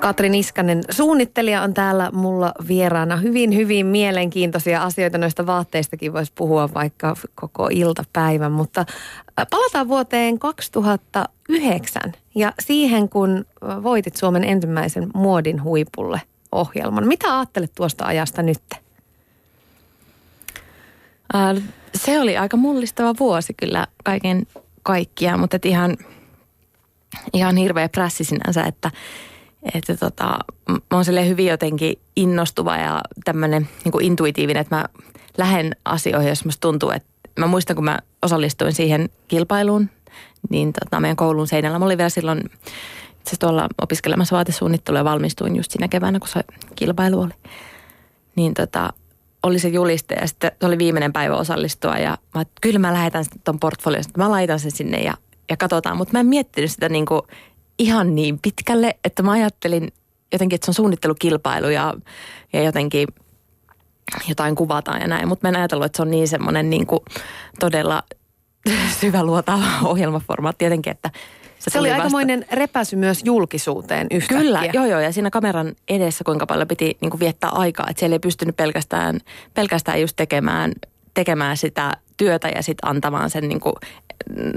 Katri Niskanen, suunnittelija, on täällä mulla vieraana. Hyvin mielenkiintoisia asioita. Noista vaatteistakin voisi puhua vaikka koko iltapäivän, mutta palataan vuoteen 2009 ja siihen, kun voitit Suomen ensimmäisen Muodin huipulle -ohjelman. Mitä ajattelet tuosta ajasta nyt? Se oli aika mullistava vuosi kyllä kaiken kaikkiaan, mutta ihan hirveä prässi sinänsä, että mä oon silleen hyvin jotenkin innostuva ja tämmönen niin kuin intuitiivinen, että mä lähden asioihin, jos musta tuntuu, että mä muistan, kun mä osallistuin siihen kilpailuun, niin meidän koulun seinällä, mä olin vielä silloin siis tuolla opiskelemassa vaatesuunnittelua ja valmistuin just siinä keväänä, kun se kilpailu oli. Niin oli se juliste ja sitten se oli viimeinen päivä osallistua ja mä, kyllä mä lähetän ton portfolion, mä laitan sen sinne ja katsotaan. Mutta mä en miettinyt sitä niinku ihan niin pitkälle, että mä ajattelin jotenkin, että se on suunnittelukilpailu ja jotenkin jotain kuvataan ja näin. Mutta mä en ajatellut, että se on niin semmoinen niinku todella syvä luotava ohjelmaformaatti jotenkin, että se oli aikamoinen repäsy myös julkisuuteen yhtäkkiä. Kyllä, joo, ja siinä kameran edessä kuinka paljon piti niin kuin viettää aikaa, että siellä ei pystynyt pelkästään just tekemään sitä työtä ja sitten antamaan sen niin kuin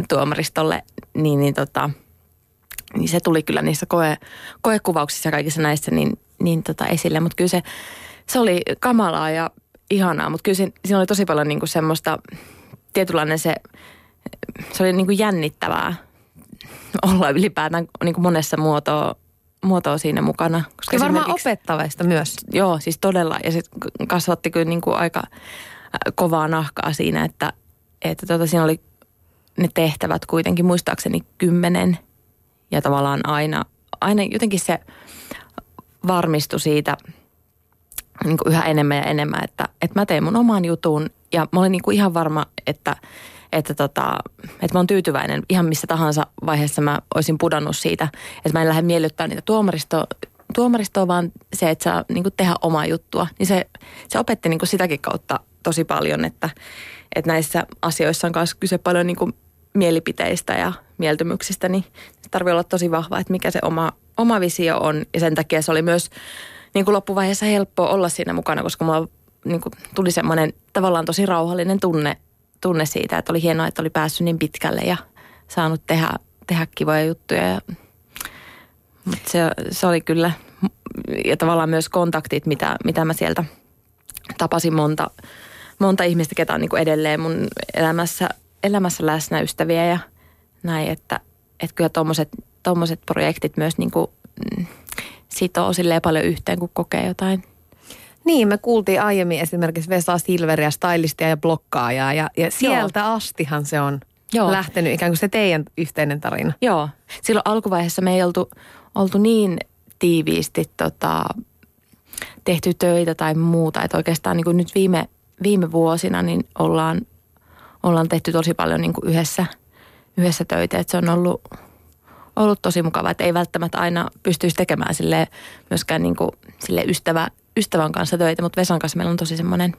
tuomaristolle, niin se tuli kyllä niissä koekuvauksissa ja kaikissa näissä niin esille, mutta kyllä se oli kamalaa ja ihanaa, mutta kyllä siinä oli tosi paljon niin kuin semmoista tietynlainen se oli niin kuin jännittävää olla ylipäätään niin kuin monessa muotoa siinä mukana. Koska ja varmaan opettavaista myös. Joo, siis todella. Ja se kasvatti kyllä niin kuin aika kovaa nahkaa siinä, että siinä oli ne tehtävät kuitenkin muistaakseni 10. Ja tavallaan aina jotenkin se varmistui siitä niin kuin yhä enemmän ja enemmän, että mä tein mun oman jutun ja mä olin niin kuin ihan varma, että mä oon tyytyväinen ihan missä tahansa vaiheessa mä olisin pudonnut siitä. Että mä en lähde miellyttämään niitä tuomaristoa, vaan se, että saa niin kuin tehdä omaa juttua. Niin se opetti niin kuin sitäkin kautta tosi paljon, että näissä asioissa on myös kyse paljon niin kuin mielipiteistä ja mieltymyksistä. Niin tarvii olla tosi vahva, että mikä se oma visio on. Ja sen takia se oli myös niin kuin loppuvaiheessa helppoa olla siinä mukana, koska mulla niin kuin tuli semmoinen tavallaan tosi rauhallinen tunne siitä, että oli hienoa, että oli päässyt niin pitkälle ja saanut tehdä kivoja juttuja. Mutta se oli kyllä, ja tavallaan myös kontaktit, mitä mä sieltä tapasin monta ihmistä, ketä on niin kuin edelleen mun elämässä läsnä ystäviä ja näin, että kyllä tommoset projektit myös niin kuin sitoo silleen paljon yhteen, kun kokee jotain. Niin, me kuultiin aiemmin esimerkiksi Vesa Silveria, stylistia ja blokkaajaa ja sieltä Joo. astihan se on Joo. lähtenyt ikään kuin se teidän yhteinen tarina. Joo, silloin alkuvaiheessa me ei oltu niin tiiviisti tehty töitä tai muuta, että oikeastaan niin kuin nyt viime vuosina niin ollaan tehty tosi paljon niin kuin yhdessä töitä, että se on ollut tosi mukavaa, että ei välttämättä aina pystyisi tekemään silleen myöskään niin kuin silleen ystävän kanssa töitä, mutta Vesan kanssa meillä on tosi semmoinen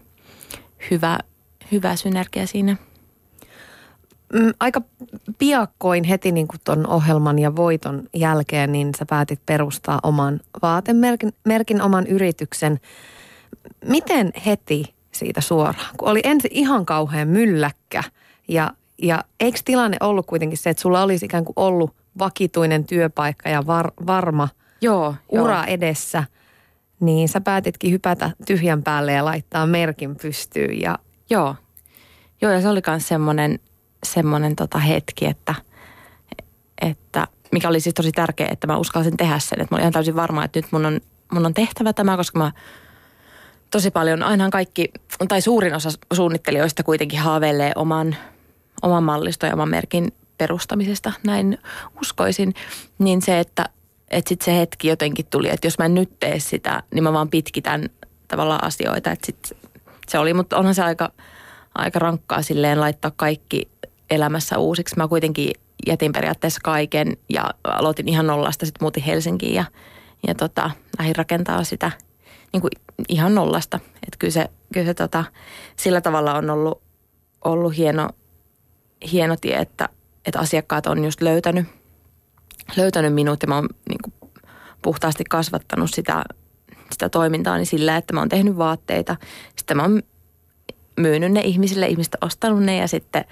hyvä synergia siinä. Aika piakkoin heti niin kuin ton ohjelman ja voiton jälkeen, niin sä päätit perustaa oman vaatemerkin, oman yrityksen. Miten heti siitä suoraan? Kun oli ensin ihan kauhean mylläkkä ja eikö tilanne ollut kuitenkin se, että sulla olisi ikään kuin ollut vakituinen työpaikka ja varma ura edessä? Niin, sä päätitkin hypätä tyhjän päälle ja laittaa merkin pystyyn. Ja... Joo, ja se oli myös semmoinen hetki, että mikä oli siis tosi tärkeää, että mä uskalsin tehdä sen. Että mä olin ihan täysin varma, että nyt mun on tehtävä tämä, koska mä tosi paljon, ainahan kaikki, tai suurin osa suunnittelijoista kuitenkin haaveilee oman malliston ja oman merkin perustamisesta, näin uskoisin, niin se, että sitten se hetki jotenkin tuli, että jos mä en nyt tee sitä, niin mä vaan pitkitän tavallaan asioita. Että sit se oli, mutta onhan se aika rankkaa silleen laittaa kaikki elämässä uusiksi. Mä kuitenkin jätin periaatteessa kaiken ja aloitin ihan nollasta, sitten muutin Helsinkiin ja lähdin rakentaa sitä niin kuin ihan nollasta. Että kyllä se sillä tavalla on ollut hieno tie, että asiakkaat on just löytänyt minut ja mä oon niin kuin puhtaasti kasvattanut sitä toimintaani sillä, että mä oon tehnyt vaatteita. Sitten mä oon myynyt ne ihmisille, ihmistä ostanut ne ja sitten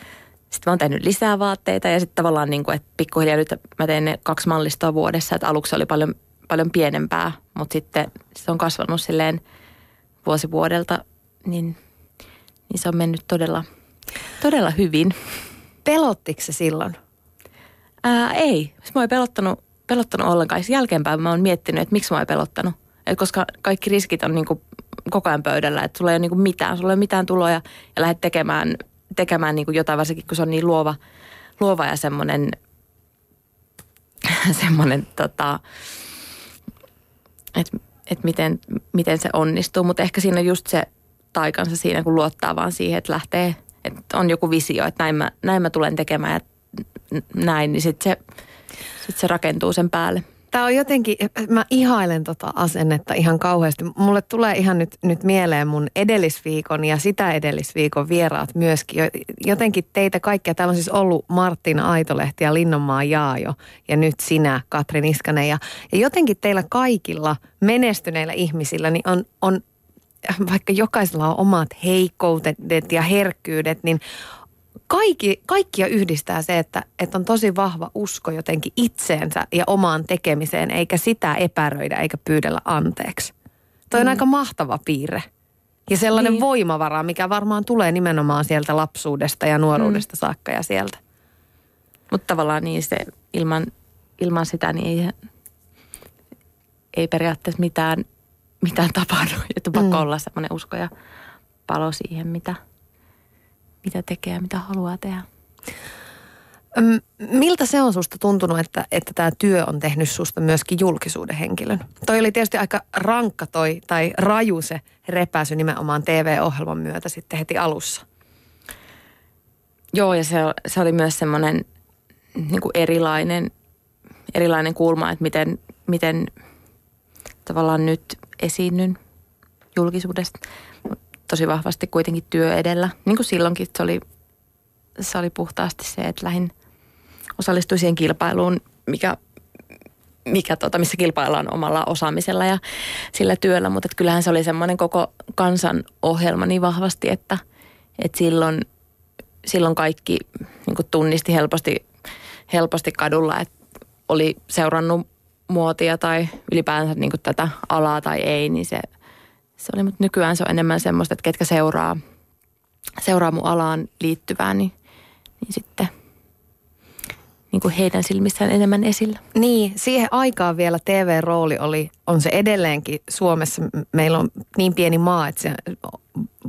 mä oon tehnyt lisää vaatteita. Ja sitten tavallaan niin kuin, että pikkuhiljaa nyt mä teen ne 2 mallistoa vuodessa, että aluksi oli paljon pienempää, mutta sitten se on kasvanut silleen vuosi vuodelta, niin se on mennyt todella hyvin. Pelottiko se silloin? Ei. Mä oon pelottanut ollenkaan. Jälkeenpäin mä oon miettinyt, että miksi mä oon pelottanut. Et koska kaikki riskit on niinku koko ajan pöydällä, että sulla ei ole niinku mitään. Sulla ei ole mitään tuloja ja lähdet tekemään niinku jotain, varsinkin kun se on niin luova ja semmoinen semmoinen, että miten se onnistuu. Mutta ehkä siinä on just se taikansa siinä, kun luottaa vaan siihen, että lähtee, että on joku visio, että näin mä tulen tekemään ja näin, niin sit se rakentuu sen päälle. Tämä on jotenkin, mä ihailen tota asennetta ihan kauheasti. Mulle tulee ihan nyt mieleen mun edellisviikon ja sitä edellisviikon vieraat myöskin. Jotenkin teitä kaikkia, täällä on siis ollut Martin Aitolehti ja Linnanmaan Jaajo ja nyt sinä, Katri Niskanen. Ja jotenkin teillä kaikilla menestyneillä ihmisillä niin on, vaikka jokaisella on omat heikkoudet ja herkkyydet, niin kaikkia yhdistää se, että on tosi vahva usko jotenkin itseensä ja omaan tekemiseen, eikä sitä epäröidä eikä pyydellä anteeksi. Toi on aika mahtava piirre. Ja sellainen voimavara, mikä varmaan tulee nimenomaan sieltä lapsuudesta ja nuoruudesta saakka ja sieltä. Mutta tavallaan niin se ilman sitä niin ei periaatteessa mitään tapahdu. Että pakko olla sellainen usko ja palo siihen, mitä tekee, mitä haluaa tehdä. Miltä se on susta tuntunut, että tämä työ on tehnyt susta myöskin julkisuuden henkilön? Toi oli tietysti aika rankka tai raju se repäsy nimenomaan TV-ohjelman myötä sitten heti alussa. Joo, ja se oli myös semmoinen niin kuin erilainen kulma, että miten tavallaan nyt esiinnyn julkisuudesta. Tosi vahvasti kuitenkin työ edellä. Niin kuin silloinkin se oli puhtaasti se, että lähdin osallistuin siihen kilpailuun, missä kilpaillaan omalla osaamisella ja sillä työllä. Mutta kyllähän se oli semmoinen koko kansan ohjelma niin vahvasti, että silloin kaikki niin kuin tunnisti helposti kadulla, että oli seurannut muotia tai ylipäänsä niin kuin tätä alaa tai ei, niin se oli, mutta nykyään se on enemmän semmoista, että ketkä seuraa mun alaan liittyvää, niin sitten niin kuin heidän silmissään enemmän esillä. Niin, siihen aikaan vielä TV-rooli on se edelleenkin Suomessa. Meillä on niin pieni maa, että se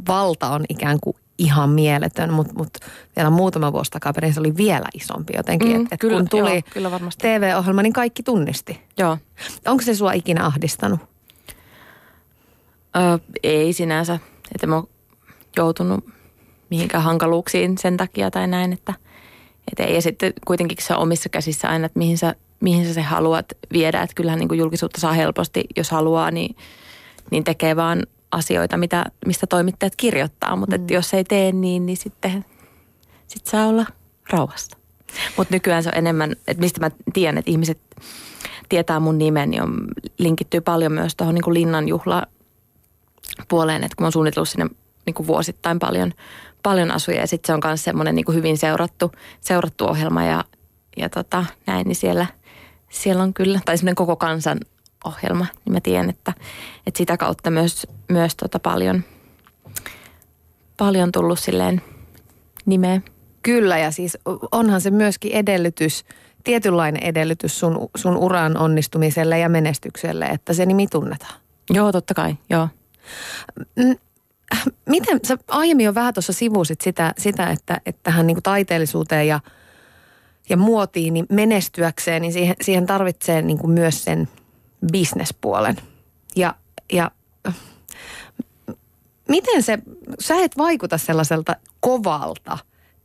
valta on ikään kuin ihan mieletön, mutta vielä muutama vuosi takaperin se oli vielä isompi jotenkin. Kyllä, kun tuli TV-ohjelma, niin kaikki tunnisti. Joo. Onko se sua ikinä ahdistanut? Ei sinänsä, että mä oon joutunut mihinkään hankaluuksiin sen takia tai näin, että ei. Ja sitten kuitenkin se on omissa käsissä aina, että mihin sä se haluat viedä. Että kyllähän niin kuin julkisuutta saa helposti, jos haluaa, niin tekee vaan asioita, mistä toimittajat kirjoittaa. Mutta jos ei tee niin sitten saa olla rauhassa. Mutta nykyään se on enemmän, että mistä mä tiedän, että ihmiset tietää mun nimen, niin linkittyy paljon myös tuohon niin kuin Linnanjuhlaan puoleen, että kun mä oon suunnitellut sinne niin kuin vuosittain paljon asuja ja sitten se on myös semmoinen niin kuin hyvin seurattu ohjelma ja näin, niin siellä on kyllä, tai semmoinen koko kansan ohjelma, niin mä tiedän, että sitä kautta myös paljon tullut silleen nimeä. Kyllä, ja siis onhan se myöskin edellytys, tietynlainen edellytys sun uran onnistumiselle ja menestykselle, että se nimi tunnetaan. Joo, totta kai, joo. Miten sä aiemmin jo vähän tuossa sivusit sitä että tähän niin kuin taiteellisuuteen ja muotiin niin menestyäkseen, niin siihen tarvitsee niin kuin myös sen bisnespuolen. Ja miten sä et vaikuta sellaiselta kovalta,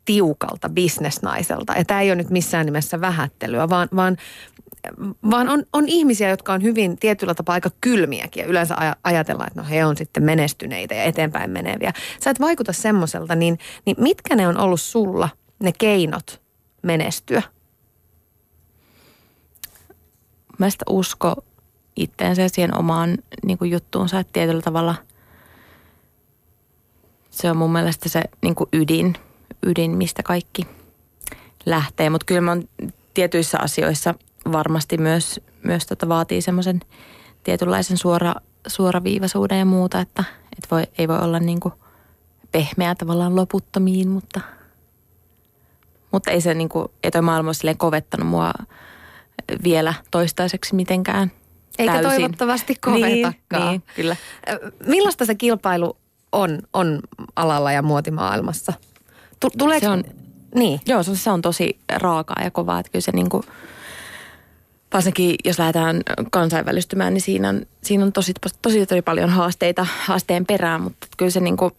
tiukalta bisnesnaiselta. Ja tämä ei ole nyt missään nimessä vähättelyä, vaan on ihmisiä, jotka on hyvin tietyllä tapaa aika kylmiäkin ja yleensä ajatellaan, että no he on sitten menestyneitä ja eteenpäin meneviä. Sä et vaikuta semmoiselta, niin mitkä ne on ollut sulla ne keinot menestyä? Mä sitä usko itteensä siihen omaan niin kuin juttuunsa, että tietyllä tavalla se on mun mielestä se niin kuin ydin, mistä kaikki lähtee. Mutta kyllä mä oon tietyissä asioissa varmasti myös vaatii semmoisen tietynlaisen suoraviivaisuuden ja muuta, että ei voi olla niin kuin pehmeä tavallaan loputtomiin, mutta ei se niin kuin, ei toi maailma ole silleen kovettanut mua vielä toistaiseksi mitenkään täysin. Eikä toivottavasti kovetakaan. Niin, kyllä. Millaista se kilpailu on alalla ja muotimaailmassa? Tuleeko? Se on, niin. Joo, se on tosi raakaa ja kovaa, että kyllä se niin kuin Varsinkin jos lähdetään kansainvälistymään, niin siinä on tosi paljon haasteen perään, mutta kyllä se niin kuin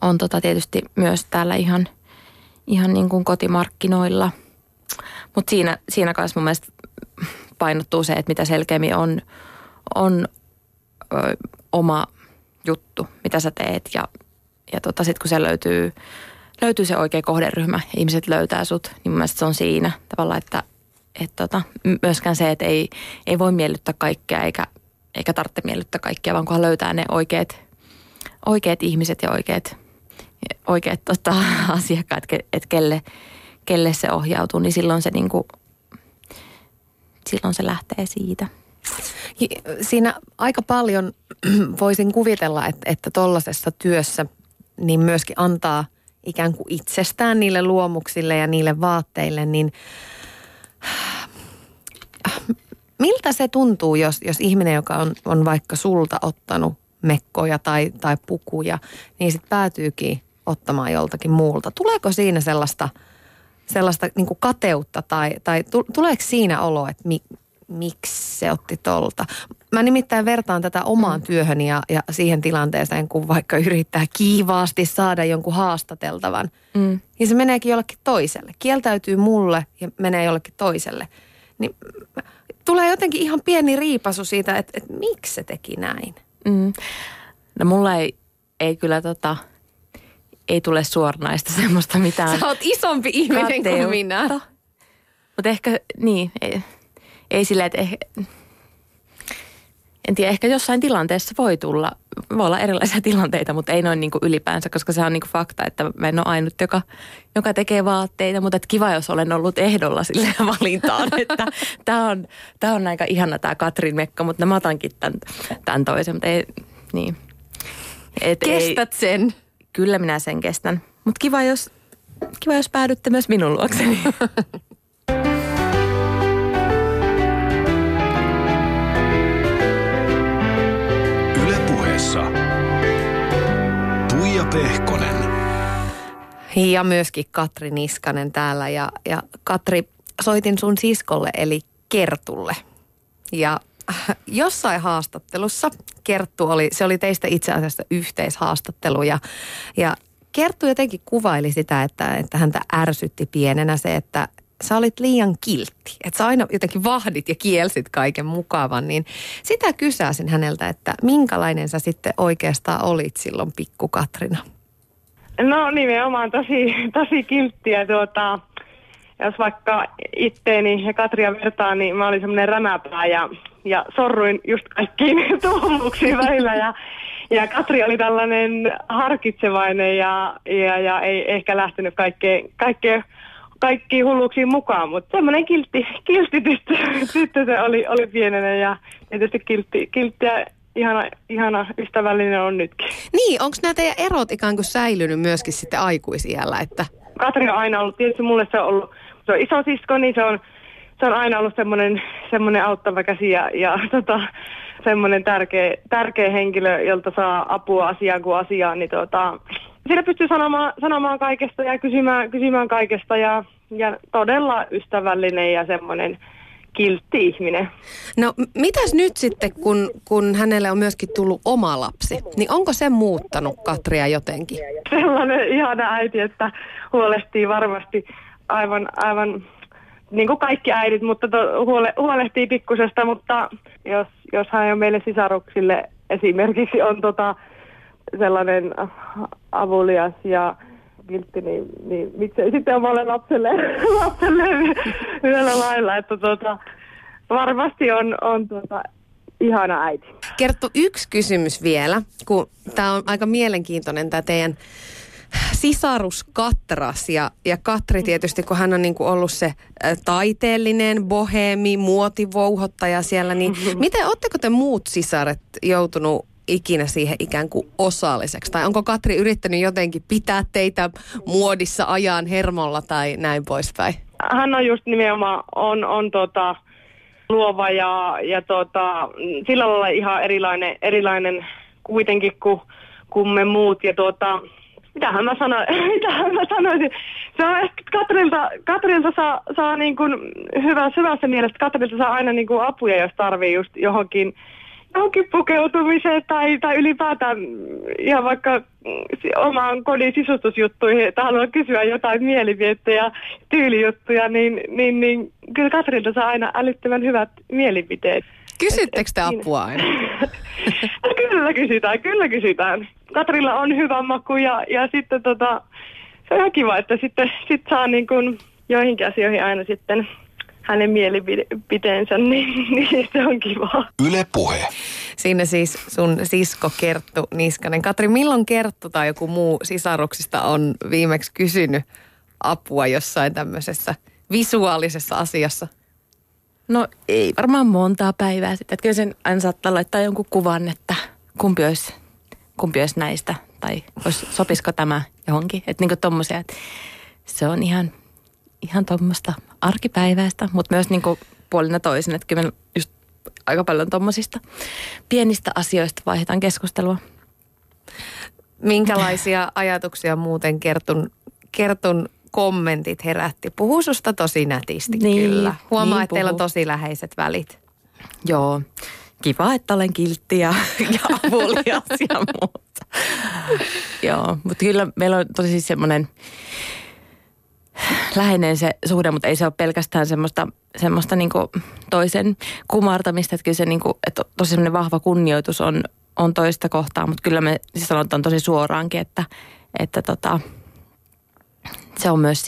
on tietysti myös täällä ihan niin kuin kotimarkkinoilla. Mutta siinä kanssa mun mielestä painottuu se, että mitä selkeämmin on oma juttu, mitä sä teet. Ja sitten kun se löytyy se oikea kohderyhmä ja ihmiset löytää sut, niin mun mielestä se on siinä tavallaan, että myöskään se, että ei voi miellyttää kaikkea eikä tarvitse miellyttää kaikkea, vaan kunhan löytää ne oikeat ihmiset ja oikeat asiakkaat, että kelle se ohjautuu, niin silloin se niinku, silloin se lähtee siitä. Siinä aika paljon voisin kuvitella, että tollaisessa työssä niin myöskin antaa ikään kuin itsestään niille luomuksille ja niille vaatteille, niin miltä se tuntuu, jos ihminen, joka on vaikka sulta ottanut mekkoja tai pukuja, niin sitten päätyykin ottamaan joltakin muulta. Tuleeko siinä sellaista niin kuin kateutta tai tuleeko siinä olo, että miksi se otti tolta? Mä nimittäin vertaan tätä omaan työhöni ja siihen tilanteeseen, kun vaikka yrittää kiivaasti saada jonkun haastateltavan. Niin se meneekin jollekin toiselle. Kieltäytyy mulle ja menee jollekin toiselle. Niin tulee jotenkin ihan pieni riipasu siitä, että miksi se teki näin. No mulla ei kyllä ei tule suoranaista semmoista mitään. Sä oot isompi ihminen kuin minä. Mutta ehkä niin, ei silleen, että en tiedä, ehkä jossain tilanteessa voi olla erilaisia tilanteita, mutta ei noin niinku ylipäänsä, koska se on niinku fakta, että mä en ole ainut, joka tekee vaatteita, mutta kiva, jos olen ollut ehdolla silleen valintaan, että tää on aika ihana tää Katrin mekka, mutta mä otankin tän toisen, mutta ei, niin. Kestät sen? Kyllä minä sen kestän, mutta kiva, jos päädytte myös minun luokseni. Tuija Pehkonen. Ja myöskin Katri Niskanen täällä. Ja Katri, soitin sun siskolle eli Kertulle. Ja jossain haastattelussa Kerttu se oli teistä itse asiassa yhteishaastattelu. Ja Kerttu jotenkin kuvaili sitä, että häntä ärsytti pienenä se, että sä olit liian kiltti. Että sä aina jotenkin vahdit ja kielsit kaiken mukavan, niin sitä kysäsin häneltä, että minkälainen sä sitten oikeastaan olit silloin pikku Katrina? No nimenomaan tosi kilttiä. Jos vaikka itteeni ja Katria vertaan, niin mä olin semmoinen rämäpää ja sorruin just kaikkiin tuomuksiin välillä ja Katri oli tällainen harkitsevainen ja ei ehkä lähtenyt kaikkiin hulluuksiin mukaan, mutta semmoinen kiltti tyttö se oli pienenä ja tietysti kiltti ja ihana ystävällinen on nytkin. Niin, onko nämä teidän erot ikään kuin säilynyt myöskin sitten aikuisiällä? Että Katri on aina ollut, tietysti mulle se on ollut, se on iso sisko, niin se on aina ollut semmoinen auttava käsi ja semmoinen tärkeä henkilö, jolta saa apua asiaan kuin asiaan, niin sillä pystyy sanomaan kaikesta ja kysymään kaikesta ja todella ystävällinen ja semmoinen kiltti ihminen. No mitäs nyt sitten, kun hänelle on myöskin tullut oma lapsi, niin onko se muuttanut Katria jotenkin? Sellainen ihana äiti, että huolehtii varmasti aivan niin kuin kaikki äidit, mutta huolehtii pikkusesta, mutta jos hän on meille sisaruksille esimerkiksi on sellainen avulias ja kiltti, niin miksi sitten omalle lapselle yhdellä lailla, että varmasti on ihana äiti. Kerttu, yksi kysymys vielä, kun tämä on aika mielenkiintoinen tämä teidän sisarus Katras ja Katri tietysti, kun hän on niin kuin ollut se taiteellinen boheemi, muotivouhottaja siellä, niin miten, ootteko te muut sisaret joutunut ikinä siihen ikään kuin osalliseksi? Tai onko Katri yrittänyt jotenkin pitää teitä muodissa ajan hermolla tai näin poispäin? Hän on just nimenomaan on luova ja sillä lailla ihan erilainen kuitenkin kuin me muut. Ja Mitähän mä sanoisin? Se on ehkä Katrilta saa niin kuin hyvässä mielessä. Katrilta saa aina niin kuin apuja, jos tarvii just johonkin pukeutumiseen tai ylipäätään ihan vaikka omaan kodin sisustusjuttuihin, että haluaa kysyä jotain mielipidettä ja tyylijuttuja, niin kyllä Katrilta saa aina älyttömän hyvät mielipiteet. Kysyttekö te apua aina? Kyllä kysytään. Katrilla on hyvä maku ja sitten se on ihan kiva, että sitten saa niin kuin joihinkin asioihin aina sitten hänen mielipiteensä, niin se on kivaa. Yle Puhe. Siinä siis sun sisko Kerttu Niskanen. Katri, milloin Kerttu tai joku muu sisaruksista on viimeksi kysynyt apua jossain tämmöisessä visuaalisessa asiassa? No ei varmaan montaa päivää sitten. Että kyllä sen aina saattaa laittaa jonkun kuvan, että kumpi olisi näistä tai sopisiko tämä johonkin. Että niin kuin tommosia, että se on ihan tuommoista arkipäiväistä, mutta myös niin kuin puolina toisin, että kyllä just aika paljon tuommoisista pienistä asioista vaihdetaan keskustelua. Minkälaisia ajatuksia muuten Kertun kommentit herätti? Puhuu susta tosi nätisti kyllä. Huomaa, että teillä on tosi läheiset välit. Joo. Kiva, että olen kiltti ja avulias ja muuta. Joo, mutta kyllä meillä on tosi semmoinen läheinen se suhde, mutta ei se ole pelkästään semmoista niinku toisen kumartamista, että kyllä se niinku, että tosi semmoinen vahva kunnioitus on toista kohtaa, mutta kyllä me siis sanotaan tosi suoraankin, että se on myös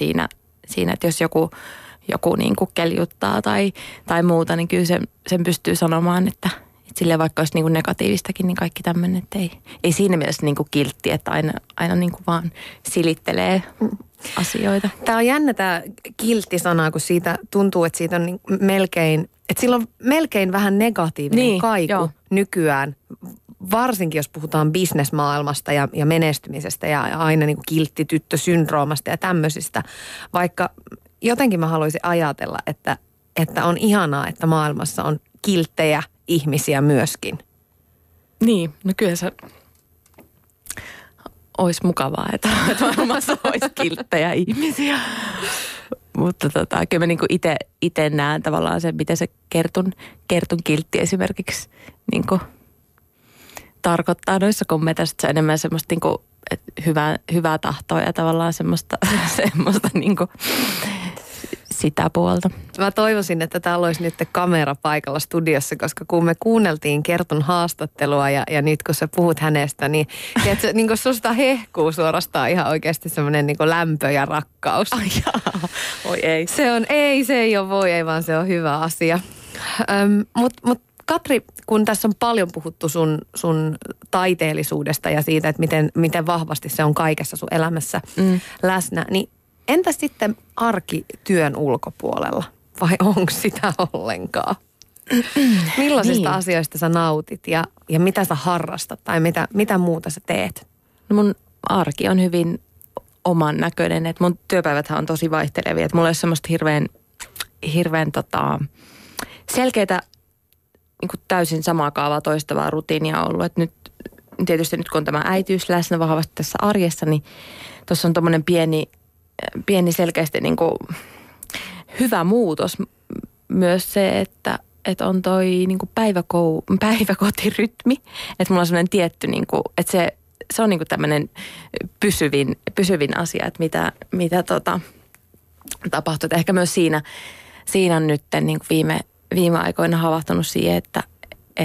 siinä, että jos joku niinku keljuttaa tai muuta, niin kyllä sen pystyy sanomaan, että silleen vaikka olisi niinku negatiivistakin, niin kaikki tämmöinen, että ei siinä mielessä niinku kiltti, että aina niinku vaan silittelee asioita. Tämä on jännä tämä kiltti-sana, kun siitä tuntuu, että siitä on niin melkein, että sillä on melkein vähän negatiivinen kaiku nykyään, varsinkin jos puhutaan bisnesmaailmasta ja menestymisestä ja aina niin kuin kilttityttösyndroomasta ja tämmöisistä, vaikka jotenkin mä haluaisin ajatella, että on ihanaa, että maailmassa on kilttejä ihmisiä myöskin. Niin, no kyllä se olisi mukavaa, että maailmassa olisi kilttejä ihmisiä. Mutta kyllä mä niinku ite näen tavallaan sen, miten se Kertun kiltti esimerkiksi niinku tarkoittaa noissa kommenteissa, että se on enemmän semmoista niinku, hyvää tahtoa ja tavallaan semmoista niinku sitä puolta. Mä toivoisin, että täällä olisi nyt kamera paikalla studiossa, koska kun me kuunneltiin Kertun haastattelua ja nyt kun sä puhut hänestä, niin tiedätkö, niin susta hehkuu suorastaan ihan oikeasti semmoinen niin lämpö ja rakkaus. Ai jaa. Oi ei. Se ei ole, vaan se on hyvä asia. Mutta Katri, kun tässä on paljon puhuttu sun taiteellisuudesta ja siitä, että miten vahvasti se on kaikessa sun elämässä läsnä, niin entä sitten arkityön ulkopuolella? Vai onko sitä ollenkaan? Millaisista asioista sä nautit ja mitä sä harrastat tai mitä muuta sä teet? No mun arki on hyvin oman näköinen. Että mun työpäiväthän on tosi vaihtelevia. Että mulla ei ole semmoista hirveän selkeitä, niin täysin samaa kaavaa toistavaa rutiinia ollut. Et nyt, tietysti nyt kun on tämä äitiys läsnä vahvasti tässä arjessa, niin tuossa on tommoinen pieni selkeästi niin kuin hyvä muutos. Myös se, että on toi niin kuin päiväkotirytmi. Että mulla on semmoinen tietty, niin kuin, että se on niin kuin tämmöinen pysyvin asia, että mitä tapahtuu. Et ehkä myös siinä on nyt niin kuin viime aikoina havahtunut siihen,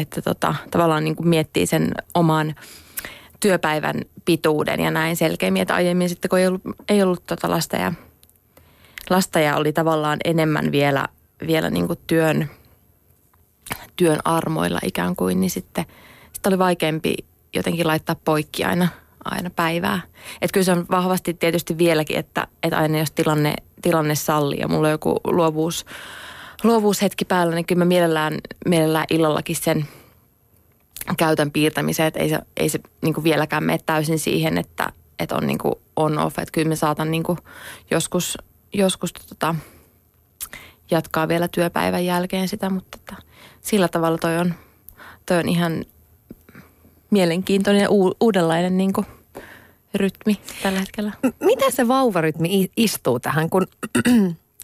että tavallaan niin kuin miettii sen oman työpäivän pituuden ja näin selkeämmin. Että aiemmin sitten, kun ei ollut lasta ja oli tavallaan enemmän vielä niin kuin työn armoilla ikään kuin, niin sitten oli vaikeampi jotenkin laittaa poikki aina päivää. Että kyllä se on vahvasti tietysti vieläkin, että aina jos tilanne sallii ja mulla on joku luovuushetki päällä, niin kyllä mä mielellään illallakin sen käytän piirtämiseen, että ei se niinku vieläkään mene täysin siihen, että on niinku on-off. Että kyllä me saatan niinku joskus jatkaa vielä työpäivän jälkeen sitä, mutta sillä tavalla toi on ihan mielenkiintoinen ja uudenlainen niinku rytmi tällä hetkellä. Miten se vauvarytmi istuu tähän, kun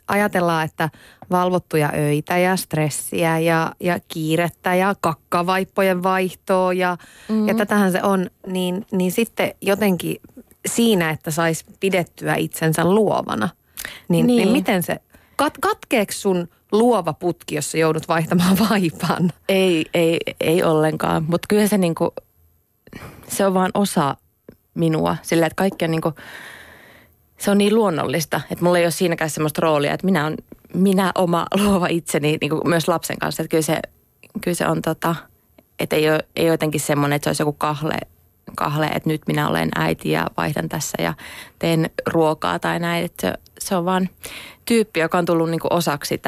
ajatellaan, että valvottuja öitä ja stressiä ja kiirettä ja kakkavaippojen vaihtoa ja tätähän se on, niin sitten jotenkin siinä, että saisi pidettyä itsensä luovana, niin miten se, katkeeko sun luova putki, jos sä joudut vaihtamaan vaipan? Ei ollenkaan, mutta kyllä se niinku, se on vaan osa minua, sillä että kaikki on niinku, se on niin luonnollista, että mulla ei ole siinäkään semmoista roolia, että minä oma luova itseni niin kuin myös lapsen kanssa. Että kyllä se on, että ei ole jotenkin semmoinen, että se olisi joku kahle, että nyt minä olen äiti ja vaihdan tässä ja teen ruokaa tai näin. Että se on vaan tyyppi, joka on tullut niin kuin osaksi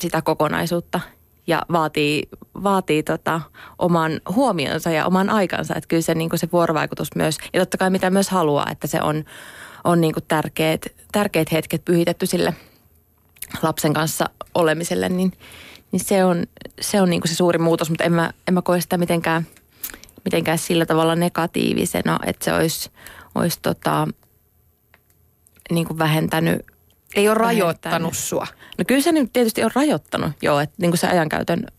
sitä kokonaisuutta ja vaatii oman huomionsa ja oman aikansa. Että kyllä se, niin kuin se vuorovaikutus myös, ja totta kai mitä myös haluaa, että se on niin kuin tärkeät hetket pyhitetty sille lapsen kanssa olemiselle, niin se on niin kuin se suuri muutos, mutta en mä koe sitä mitenkään sillä tavalla negatiivisena, että se olisi niin kuin vähentänyt. Ei ole rajoittanut sua. No kyllä se nyt tietysti on rajoittanut, joo, että niin kuin se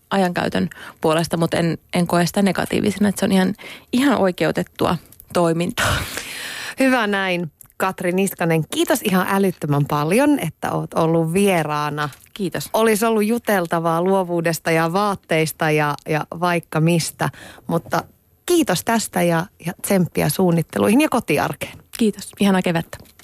ajankäytön puolesta, mutta en koe sitä negatiivisena, että se on ihan oikeutettua toimintaa. Hyvä näin. Katri Niskanen, kiitos ihan älyttömän paljon, että oot ollut vieraana. Kiitos. Olisi ollut juteltavaa luovuudesta ja vaatteista ja vaikka mistä, mutta kiitos tästä ja tsemppiä suunnitteluihin ja kotiarkeen. Kiitos. Ihanaa kevättä.